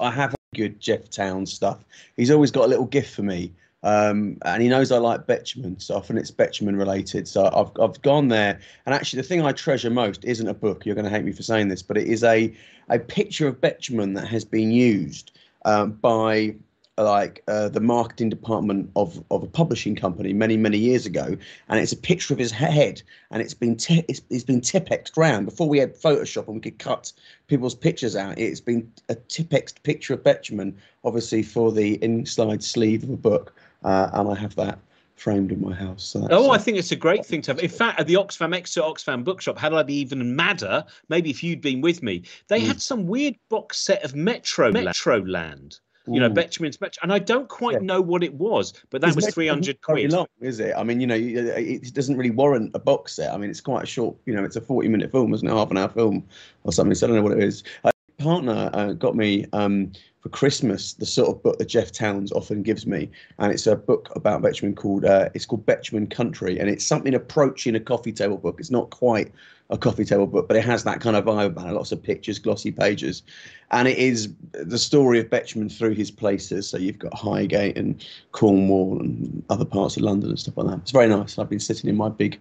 I have good Jeff Towns stuff. He's always got a little gift for me. Um, and he knows I like Betjeman, so often it's Betjeman related. So I've I've gone there, and actually the thing I treasure most isn't a book. You're going to hate me for saying this, but it is a a picture of Betjeman that has been used um, by like uh, the marketing department of of a publishing company many many years ago, and it's a picture of his head, and it's been te it's, it's been tipexed round before we had Photoshop and we could cut people's pictures out. It's been a tipexed picture of Betjeman, obviously for the inside sleeve of a book, uh, and I have that framed in my house. So oh, I think it's a great thing to have. In fact, at the Oxfam Exeter Oxfam Bookshop, had I been even madder, maybe if you'd been with me, they mm. had some weird box set of Metro Metroland. You know, Betjeman's Metro, and I don't quite yeah. know what it was, but that it's was three hundred quid. Long, is it? I mean, you know, it doesn't really warrant a box set. I mean, it's quite a short. You know, it's a forty-minute film, isn't it? Half an hour film or something. So I don't know what it is. Uh, my partner uh, got me um, for Christmas the sort of book that Jeff Towns often gives me, and it's a book about Betjeman called uh, it's called Betjeman Country, and it's something approaching a coffee table book. It's not quite a coffee table book, but it has that kind of vibe about it. Lots of pictures, glossy pages, and it is the story of Betjeman through his places. So you've got Highgate and Cornwall and other parts of London and stuff like that. It's very nice. I've been sitting in my big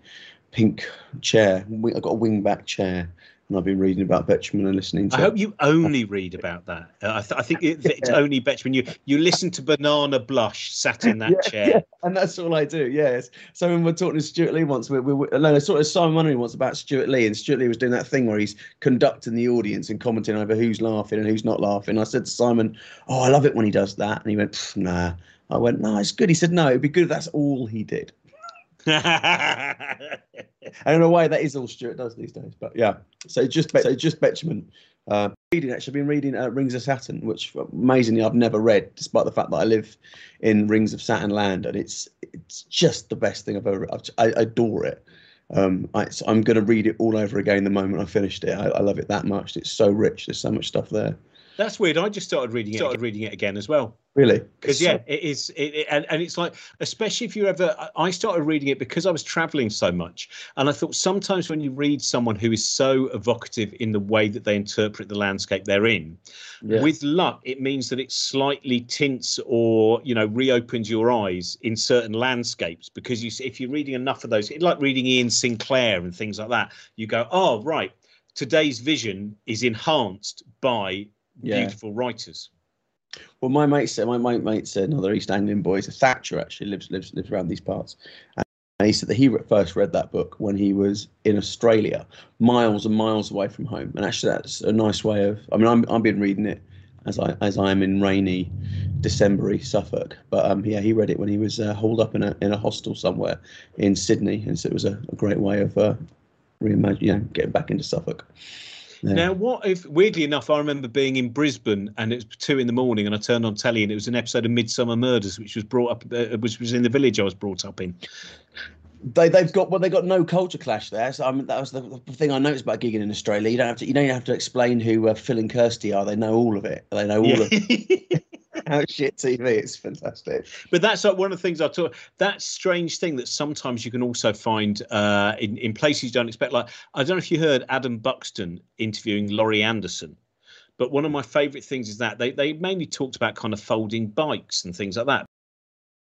pink chair. I've got a wing-back chair, and I've been reading about Betjeman and listening to. I hope you only read about that. Uh, I, th I think it, it's yeah. only Betjeman. You you listen to Banana Blush sat in that yeah, chair. Yeah. And that's all I do, yes. So when we're talking to Stuart Lee once, we were no, sort of Simon Munnery once about Stuart Lee, and Stuart Lee was doing that thing where he's conducting the audience and commenting over who's laughing and who's not laughing. I said to Simon, oh, I love it when he does that. And he went, nah. I went, no, it's good. He said, no, it'd be good if that's all he did. And in a way, that is all Stuart does these days. But yeah, so just so just Betjeman. Uh, reading actually, I've been reading uh, Rings of Saturn, which amazingly I've never read, despite the fact that I live in Rings of Saturn land, and it's it's just the best thing I've ever read. I, I adore it. Um, I, so I'm going to read it all over again the moment I finished it. I, I love it that much. It's so rich. There's so much stuff there. That's weird. I just started reading it. Started reading it again as well. Really? Because yeah, it is. It, it, and, and it's like, especially if you ever. I started reading it because I was traveling so much, and I thought sometimes when you read someone who is so evocative in the way that they interpret the landscape they're in, yeah. with luck, it means that it slightly tints or you know reopens your eyes in certain landscapes, because you if you're reading enough of those, like reading Ian Sinclair and things like that, you go, oh right, today's vision is enhanced by. Yeah. Beautiful writers. Well, my mate said, my mate mate said, another East Anglian boy, he's a Thatcher actually, lives lives lives around these parts, and he said that he first read that book when he was in Australia, miles and miles away from home. And actually, that's a nice way of. I mean, I'm I've been reading it as I as I am in rainy, Decembery Suffolk. But um, yeah, he read it when he was uh, holed up in a in a hostel somewhere in Sydney, and so it was a, a great way of uh, reimagining, you know, getting back into Suffolk. Yeah. Now, what if, weirdly enough, I remember being in Brisbane and it was two in the morning and I turned on telly and it was an episode of Midsummer Murders, which was brought up, uh, which was in the village I was brought up in. They, they've got, well, they got no culture clash there. So I mean, that was the, the thing I noticed about gigging in Australia. You don't have to, you don't have to explain who uh, Phil and Kirsty are. They know all of it. They know all yeah. of it. How shit T V, it's fantastic. But that's like one of the things I talk. That strange thing that sometimes you can also find uh, in in places you don't expect. Like I don't know if you heard Adam Buxton interviewing Laurie Anderson, but one of my favourite things is that they they mainly talked about kind of folding bikes and things like that.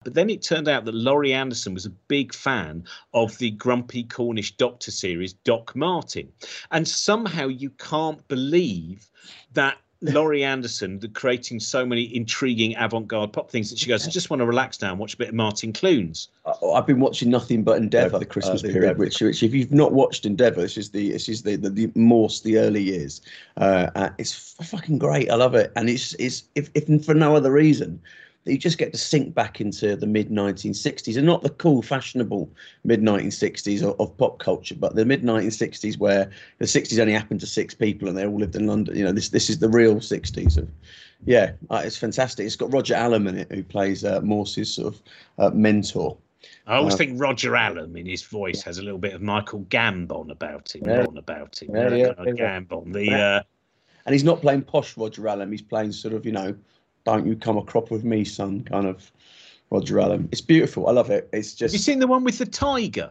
But then it turned out that Laurie Anderson was a big fan of the grumpy Cornish doctor series Doc Martin, and somehow you can't believe that. Laurie Anderson, the creating so many intriguing avant-garde pop things that she goes, I just want to relax now and watch a bit of Martin Clunes. I've been watching nothing but Endeavour the Christmas uh, the, period, which, which if you've not watched Endeavour, this is the this is the the, the Morse, the early years. Uh, uh, it's fucking great. I love it, and it's it's if if for no other reason. You just get to sink back into the mid nineteen sixties, and not the cool, fashionable mid nineteen sixties of, of pop culture, but the mid nineteen sixties where the sixties only happened to six people and they all lived in London. You know, this this is the real sixties. Of, yeah, uh, it's fantastic. It's got Roger Allam in it, who plays uh, Morse's sort of uh, mentor. I always uh, think Roger Allam in his voice has a little bit of Michael Gambon about him. Yeah, about him. Yeah, yeah, uh, yeah. Gambon. The, uh, and he's not playing posh Roger Allam. He's playing sort of, you know, don't you come a crop with me, son, kind of Roger Allam. It's beautiful. I love it. It's just. Have you seen the one with the tiger?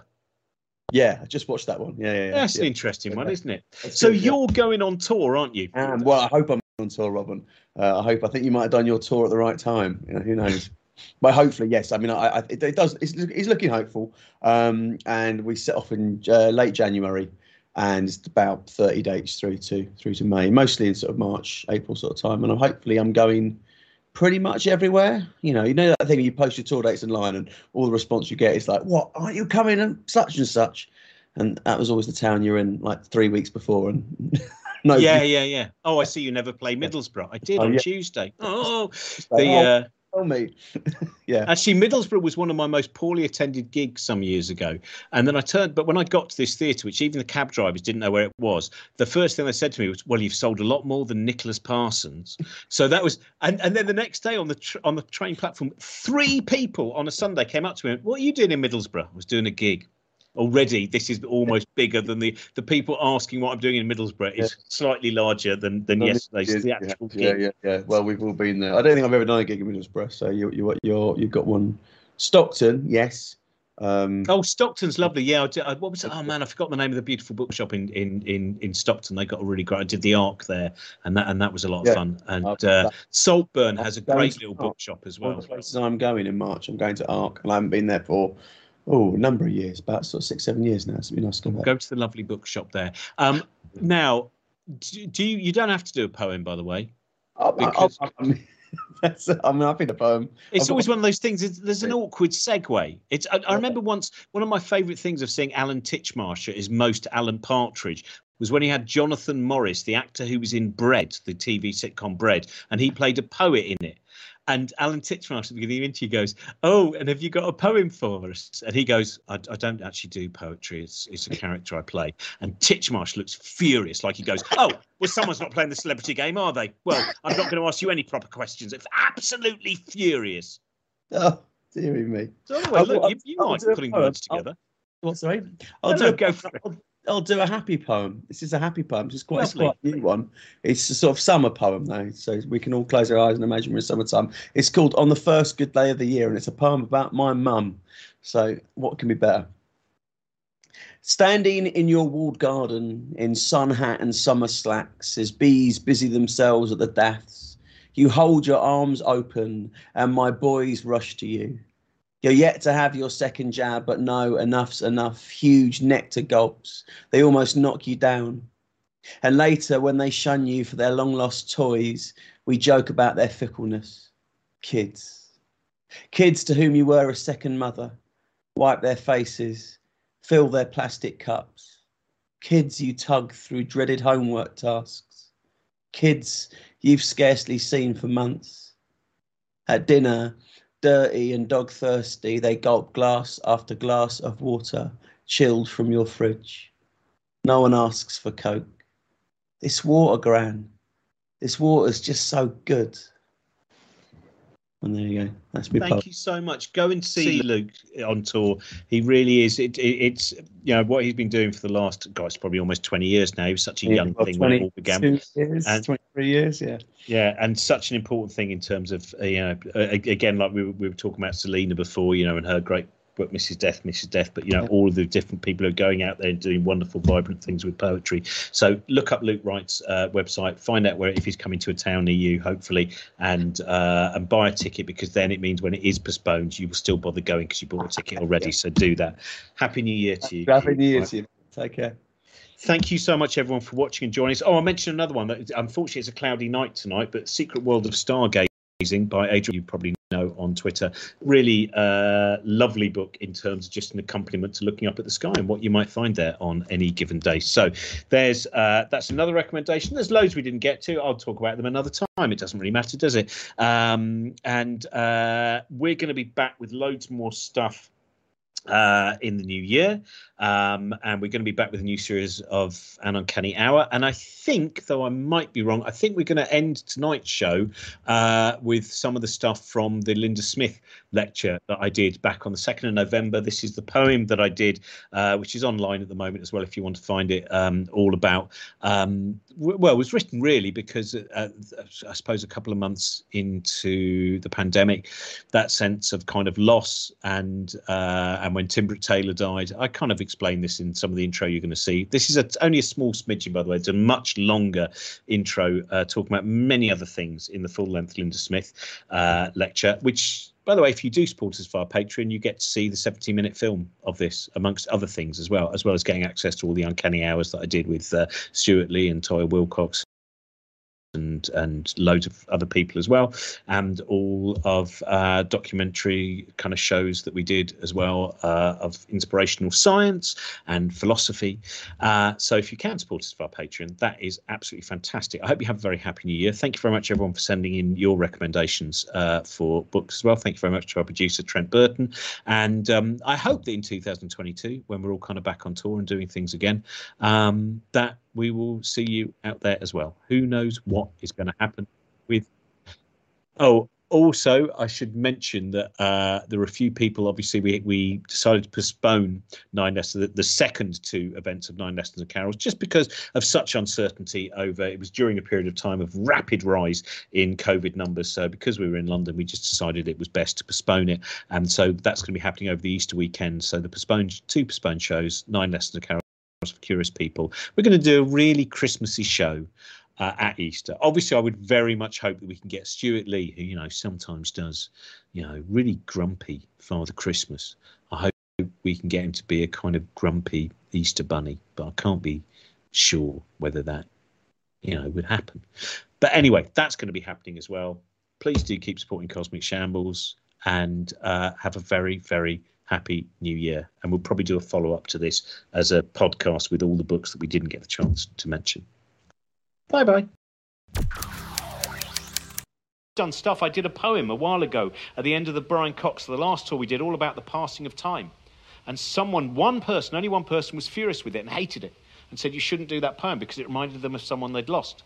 Yeah, I just watched that one. Yeah, yeah, yeah. That's yeah. an interesting yeah. one, isn't it? That's so good, you're yeah. going on tour, aren't you? Um, well, I hope I'm on tour, Robin. Uh, I hope. I think you might have done your tour at the right time. You know, who knows? But hopefully, yes. I mean, I, I, it, it does. It's, it's looking hopeful. Um, and we set off in uh, late January. And it's about thirty dates through to through to May, mostly in sort of March, April sort of time. And I'm hopefully I'm going pretty much everywhere. You know, you know that thing you post your tour dates online and all the response you get is like, what, aren't you coming and such and such? And that was always the town you're in like three weeks before. And no, yeah, yeah, yeah. Oh, I see you never play Middlesbrough. I did oh, on yeah. Tuesday. Oh, like, the. Uh, Tell me. Yeah. Actually, Middlesbrough was one of my most poorly attended gigs some years ago. And then I turned, but when I got to this theatre, which even the cab drivers didn't know where it was, the first thing they said to me was, well, you've sold a lot more than Nicholas Parsons. So that was, and, and then the next day on the tr on the train platform, three people on a Sunday came up to me and, what are you doing in Middlesbrough? I was doing a gig. Already, this is almost bigger than the, the people asking what I'm doing in Middlesbrough is yeah. slightly larger than, than no, yesterday's is, the actual yeah, gig. Yeah, yeah, yeah. Well, we've all been there. I don't think I've ever done a gig in Middlesbrough, so you, you, you're, you've got one. Stockton, yes. Um, oh, Stockton's lovely. Yeah, I did, I, what was it? Oh, man, I forgot the name of the beautiful bookshop in, in, in, in Stockton. They got a really great... I did the Arc there, and that and that was a lot of yeah. fun. And uh, uh, Saltburn has a great little bookshop as well. One of the places I'm going in March, I'm going to Arc, and I haven't been there for... Oh, a number of years, about sort of six, seven years now. It's been nice to go back. Go to the lovely bookshop there. Um, now, do, do you? You don't have to do a poem, by the way. I'll, because I'll, I'll, that's, I mean, I've been a poem. It's I've always got... one of those things. There's an awkward segue. It's. I, I remember once one of my favourite things of seeing Alan Titchmarsh at his most Alan Partridge was when he had Jonathan Morris, the actor who was in Bread, the T V sitcom Bread, and he played a poet in it. And Alan Titchmarsh at the beginning of the interview goes, oh, and have you got a poem for us? And he goes, I, I don't actually do poetry. It's, it's a character I play. And Titchmarsh looks furious, like he goes, oh, well, someone's not playing the celebrity game, are they? Well, I'm not going to ask you any proper questions. It's absolutely furious. Oh, dearie me. So anyway, I'll, look, I'll, you, you I'll might be putting words together. I'll, what, sorry? I'll, no, do no, a, go for it. I'll, I'll do a happy poem. This is a happy poem. It's quite, it's quite a new one. It's a sort of summer poem, though, so we can all close our eyes and imagine we're in summertime. It's called On the First Good Day of the Year, and it's a poem about my mum. So what can be better? Standing in your walled garden in sun hat and summer slacks as bees busy themselves at the daffs, you hold your arms open and my boys rush to you. You're yet to have your second jab, but no, enough's enough. Huge nectar gulps. They almost knock you down. And later, when they shun you for their long-lost toys, we joke about their fickleness. Kids. Kids to whom you were a second mother. Wipe their faces. Fill their plastic cups. Kids you tug through dreaded homework tasks. Kids you've scarcely seen for months. At dinner... dirty and dog-thirsty, they gulp glass after glass of water, chilled from your fridge. No one asks for Coke. This water, Gran. This water's just so good. And there you go. That's me. Thank part. you so much. Go and see, see Luke on tour. He really is. It, it, it's you know what he's been doing for the last, guys, probably almost twenty years now. He was such a yeah, young well, thing twenty, when it all began. Years, and, Twenty-three years, yeah. Yeah, and such an important thing in terms of you know again, like we were, we were talking about Selena before, you know, and her great book, Missus Death, Missus Death. But you know, yeah. all of the different people who are going out there and doing wonderful, vibrant things with poetry. So look up Luke Wright's uh, website, find out where if he's coming to a town near you, hopefully, and uh, and buy a ticket, because then it means when it is postponed, you will still bother going because you bought a ticket already. Yeah. So do that. Happy New Year to you. Happy New Year to you. Take care. Thank you so much, everyone, for watching and joining us. Oh, I mentioned another one. That, unfortunately, it's a cloudy night tonight, but Secret World of Stargazing by Adrian, you probably know on Twitter. Really uh, lovely book in terms of just an accompaniment to looking up at the sky and what you might find there on any given day. So there's uh, that's another recommendation. There's loads we didn't get to. I'll talk about them another time. It doesn't really matter, does it? Um, and uh, we're going to be back with loads more stuff uh in the new year, um and we're going to be back with a new series of An Uncanny Hour, and I think, though I might be wrong, I think we're going to end tonight's show uh with some of the stuff from the Linda Smith lecture that I did back on the second of November. This is the poem that I did, uh which is online at the moment as well if you want to find it, um all about um well, it was written really because uh, I suppose a couple of months into the pandemic, that sense of kind of loss, and uh and when Timbrit Taylor died, I kind of explained this in some of the intro you're going to see. This is a, only a small smidgen, by the way. It's a much longer intro uh, talking about many other things in the full-length Linda Smith uh, lecture, which, by the way, if you do support us via Patreon, you get to see the seventeen minute film of this, amongst other things as well, as well as getting access to all the Uncanny Hours that I did with uh, Stuart Lee and Toya Wilcox and and loads of other people as well, and all of uh, documentary kind of shows that we did as well, uh, of inspirational science and philosophy. Uh, so if you can support us via Patreon, that is absolutely fantastic. I hope you have a very happy new year. Thank you very much, everyone, for sending in your recommendations uh, for books as well. Thank you very much to our producer, Trent Burton. And um, I hope that in two thousand twenty-two, when we're all kind of back on tour and doing things again, um, that we will see you out there as well. Who knows what is going to happen with... Oh, also, I should mention that uh, there were a few people, obviously, we, we decided to postpone Nine Lessons, the, the second two events of Nine Lessons and Carols, just because of such uncertainty over... It was during a period of time of rapid rise in COVID numbers. So because we were in London, we just decided it was best to postpone it. And so that's going to be happening over the Easter weekend. So the postponed two postponed shows, Nine Lessons and Carols for Curious People. We're going to do a really Christmassy show uh, at Easter. Obviously, I would very much hope that we can get Stuart Lee, who, you know, sometimes does, you know, really grumpy Father Christmas. I hope we can get him to be a kind of grumpy Easter bunny, but I can't be sure whether that, you know, would happen. But anyway, that's going to be happening as well. Please do keep supporting Cosmic Shambles, and uh, have a very, very happy new year. And we'll probably do a follow-up to this as a podcast with all the books that we didn't get the chance to mention. Bye-bye. Done stuff. I did a poem a while ago at the end of the Brian Cox, the last tour we did, all about the passing of time. And someone, one person, only one person, was furious with it and hated it and said you shouldn't do that poem because it reminded them of someone they'd lost.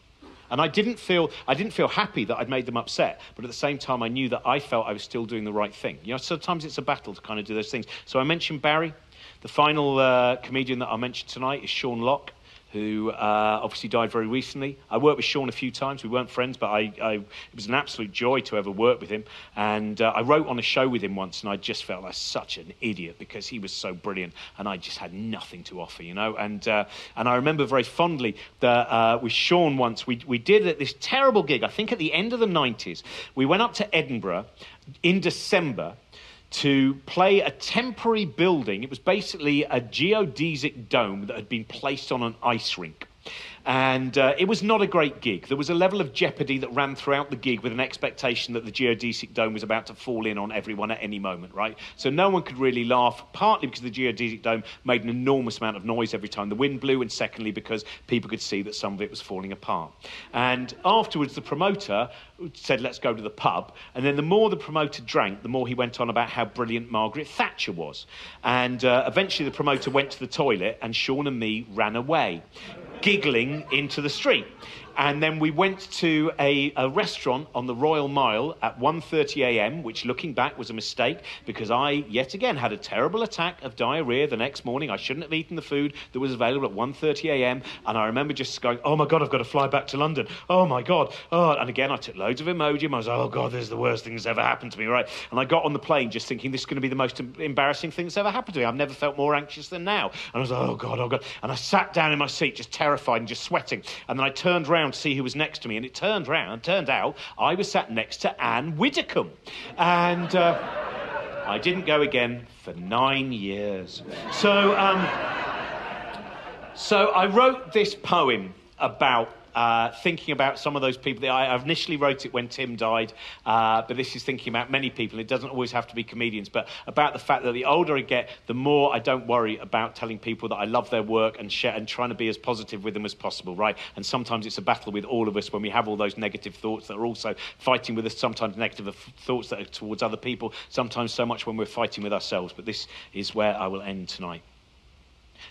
And I didn't feel I didn't feel happy that I'd made them upset, but at the same time I knew that I felt I was still doing the right thing. You know, sometimes it's a battle to kind of do those things. So I mentioned Barry. The final uh, comedian that I mentioned tonight is Sean Locke, who uh, obviously died very recently. I worked with Sean a few times. We weren't friends, but I, I, it was an absolute joy to ever work with him. And uh, I wrote on a show with him once, and I just felt like such an idiot because he was so brilliant, and I just had nothing to offer, you know? And uh, and I remember very fondly that uh, with Sean once, we, we did this terrible gig, I think at the end of the nineties. We went up to Edinburgh in December to play a temporary building. It was basically a geodesic dome that had been placed on an ice rink. And uh, it was not a great gig. There was a level of jeopardy that ran throughout the gig with an expectation that the geodesic dome was about to fall in on everyone at any moment, right? So no one could really laugh, partly because the geodesic dome made an enormous amount of noise every time the wind blew, and secondly because people could see that some of it was falling apart. And afterwards the promoter said, let's go to the pub. And then the more the promoter drank, the more he went on about how brilliant Margaret Thatcher was. And uh, eventually the promoter went to the toilet and Sean and me ran away, giggling into the street. And then we went to a, a restaurant on the Royal Mile at one thirty a m, which looking back was a mistake because I, yet again, had a terrible attack of diarrhea the next morning. I shouldn't have eaten the food that was available at one thirty a m And I remember just going, oh my God, I've got to fly back to London. Oh my God. Oh, and again, I took loads of Imodium. I was like, oh God, this is the worst thing that's ever happened to me, right? And I got on the plane just thinking this is going to be the most embarrassing thing that's ever happened to me. I've never felt more anxious than now. And I was like, oh God, oh God. And I sat down in my seat, just terrified and just sweating. And then I turned round to see who was next to me, and it turned round, turned out I was sat next to Anne Widdecombe, and uh, I didn't go again for nine years. So, um, so I wrote this poem about uh, thinking about some of those people. That I, I initially wrote it when Tim died, uh, but this is thinking about many people. It doesn't always have to be comedians, but about the fact that the older I get, the more I don't worry about telling people that I love their work and share, and trying to be as positive with them as possible, right? And sometimes it's a battle with all of us when we have all those negative thoughts that are also fighting with us, sometimes negative thoughts that are towards other people, sometimes so much when we're fighting with ourselves. But this is where I will end tonight.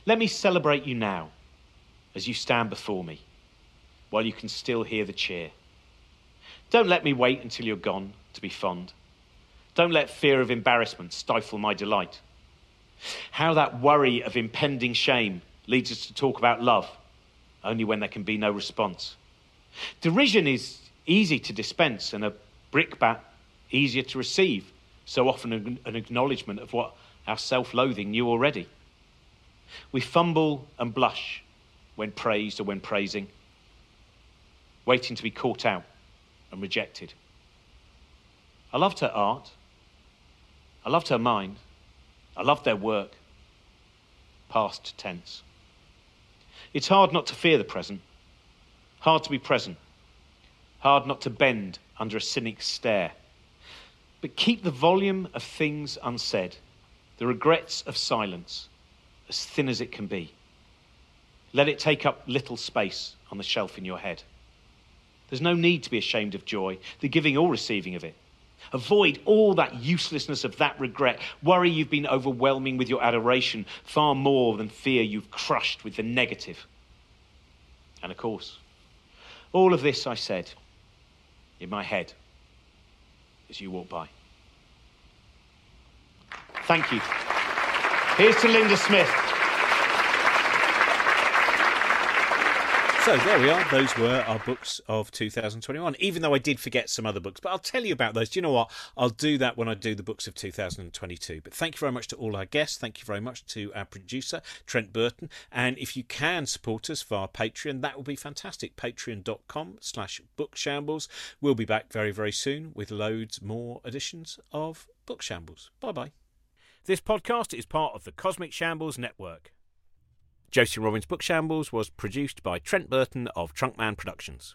Let me celebrate you now as you stand before me, while you can still hear the cheer. Don't let me wait until you're gone to be fond. Don't let fear of embarrassment stifle my delight. How that worry of impending shame leads us to talk about love, only when there can be no response. Derision is easy to dispense and a brickbat easier to receive, so often an acknowledgement of what our self-loathing knew already. We fumble and blush when praised or when praising, waiting to be caught out and rejected. I loved her art. I loved her mind. I loved their work. Past tense. It's hard not to fear the present, hard to be present, hard not to bend under a cynic's stare. But keep the volume of things unsaid, the regrets of silence, as thin as it can be. Let it take up little space on the shelf in your head. There's no need to be ashamed of joy, the giving or receiving of it. Avoid all that uselessness of that regret, worry you've been overwhelming with your adoration, far more than fear you've crushed with the negative. And of course, all of this I said in my head as you walked by. Thank you. Here's to Linda Smith. So there we are. Those were our books of two thousand twenty-one, even though I did forget some other books. But I'll tell you about those. Do you know what? I'll do that when I do the books of two thousand twenty-two. But thank you very much to all our guests. Thank you very much to our producer, Trent Burton. And if you can support us via Patreon, that would be fantastic. Patreon.com slash bookshambles. We'll be back very, very soon with loads more editions of Bookshambles. Bye-bye. This podcast is part of the Cosmic Shambles Network. Josie Robbins' Bookshambles was produced by Trent Burton of Trunkman Productions.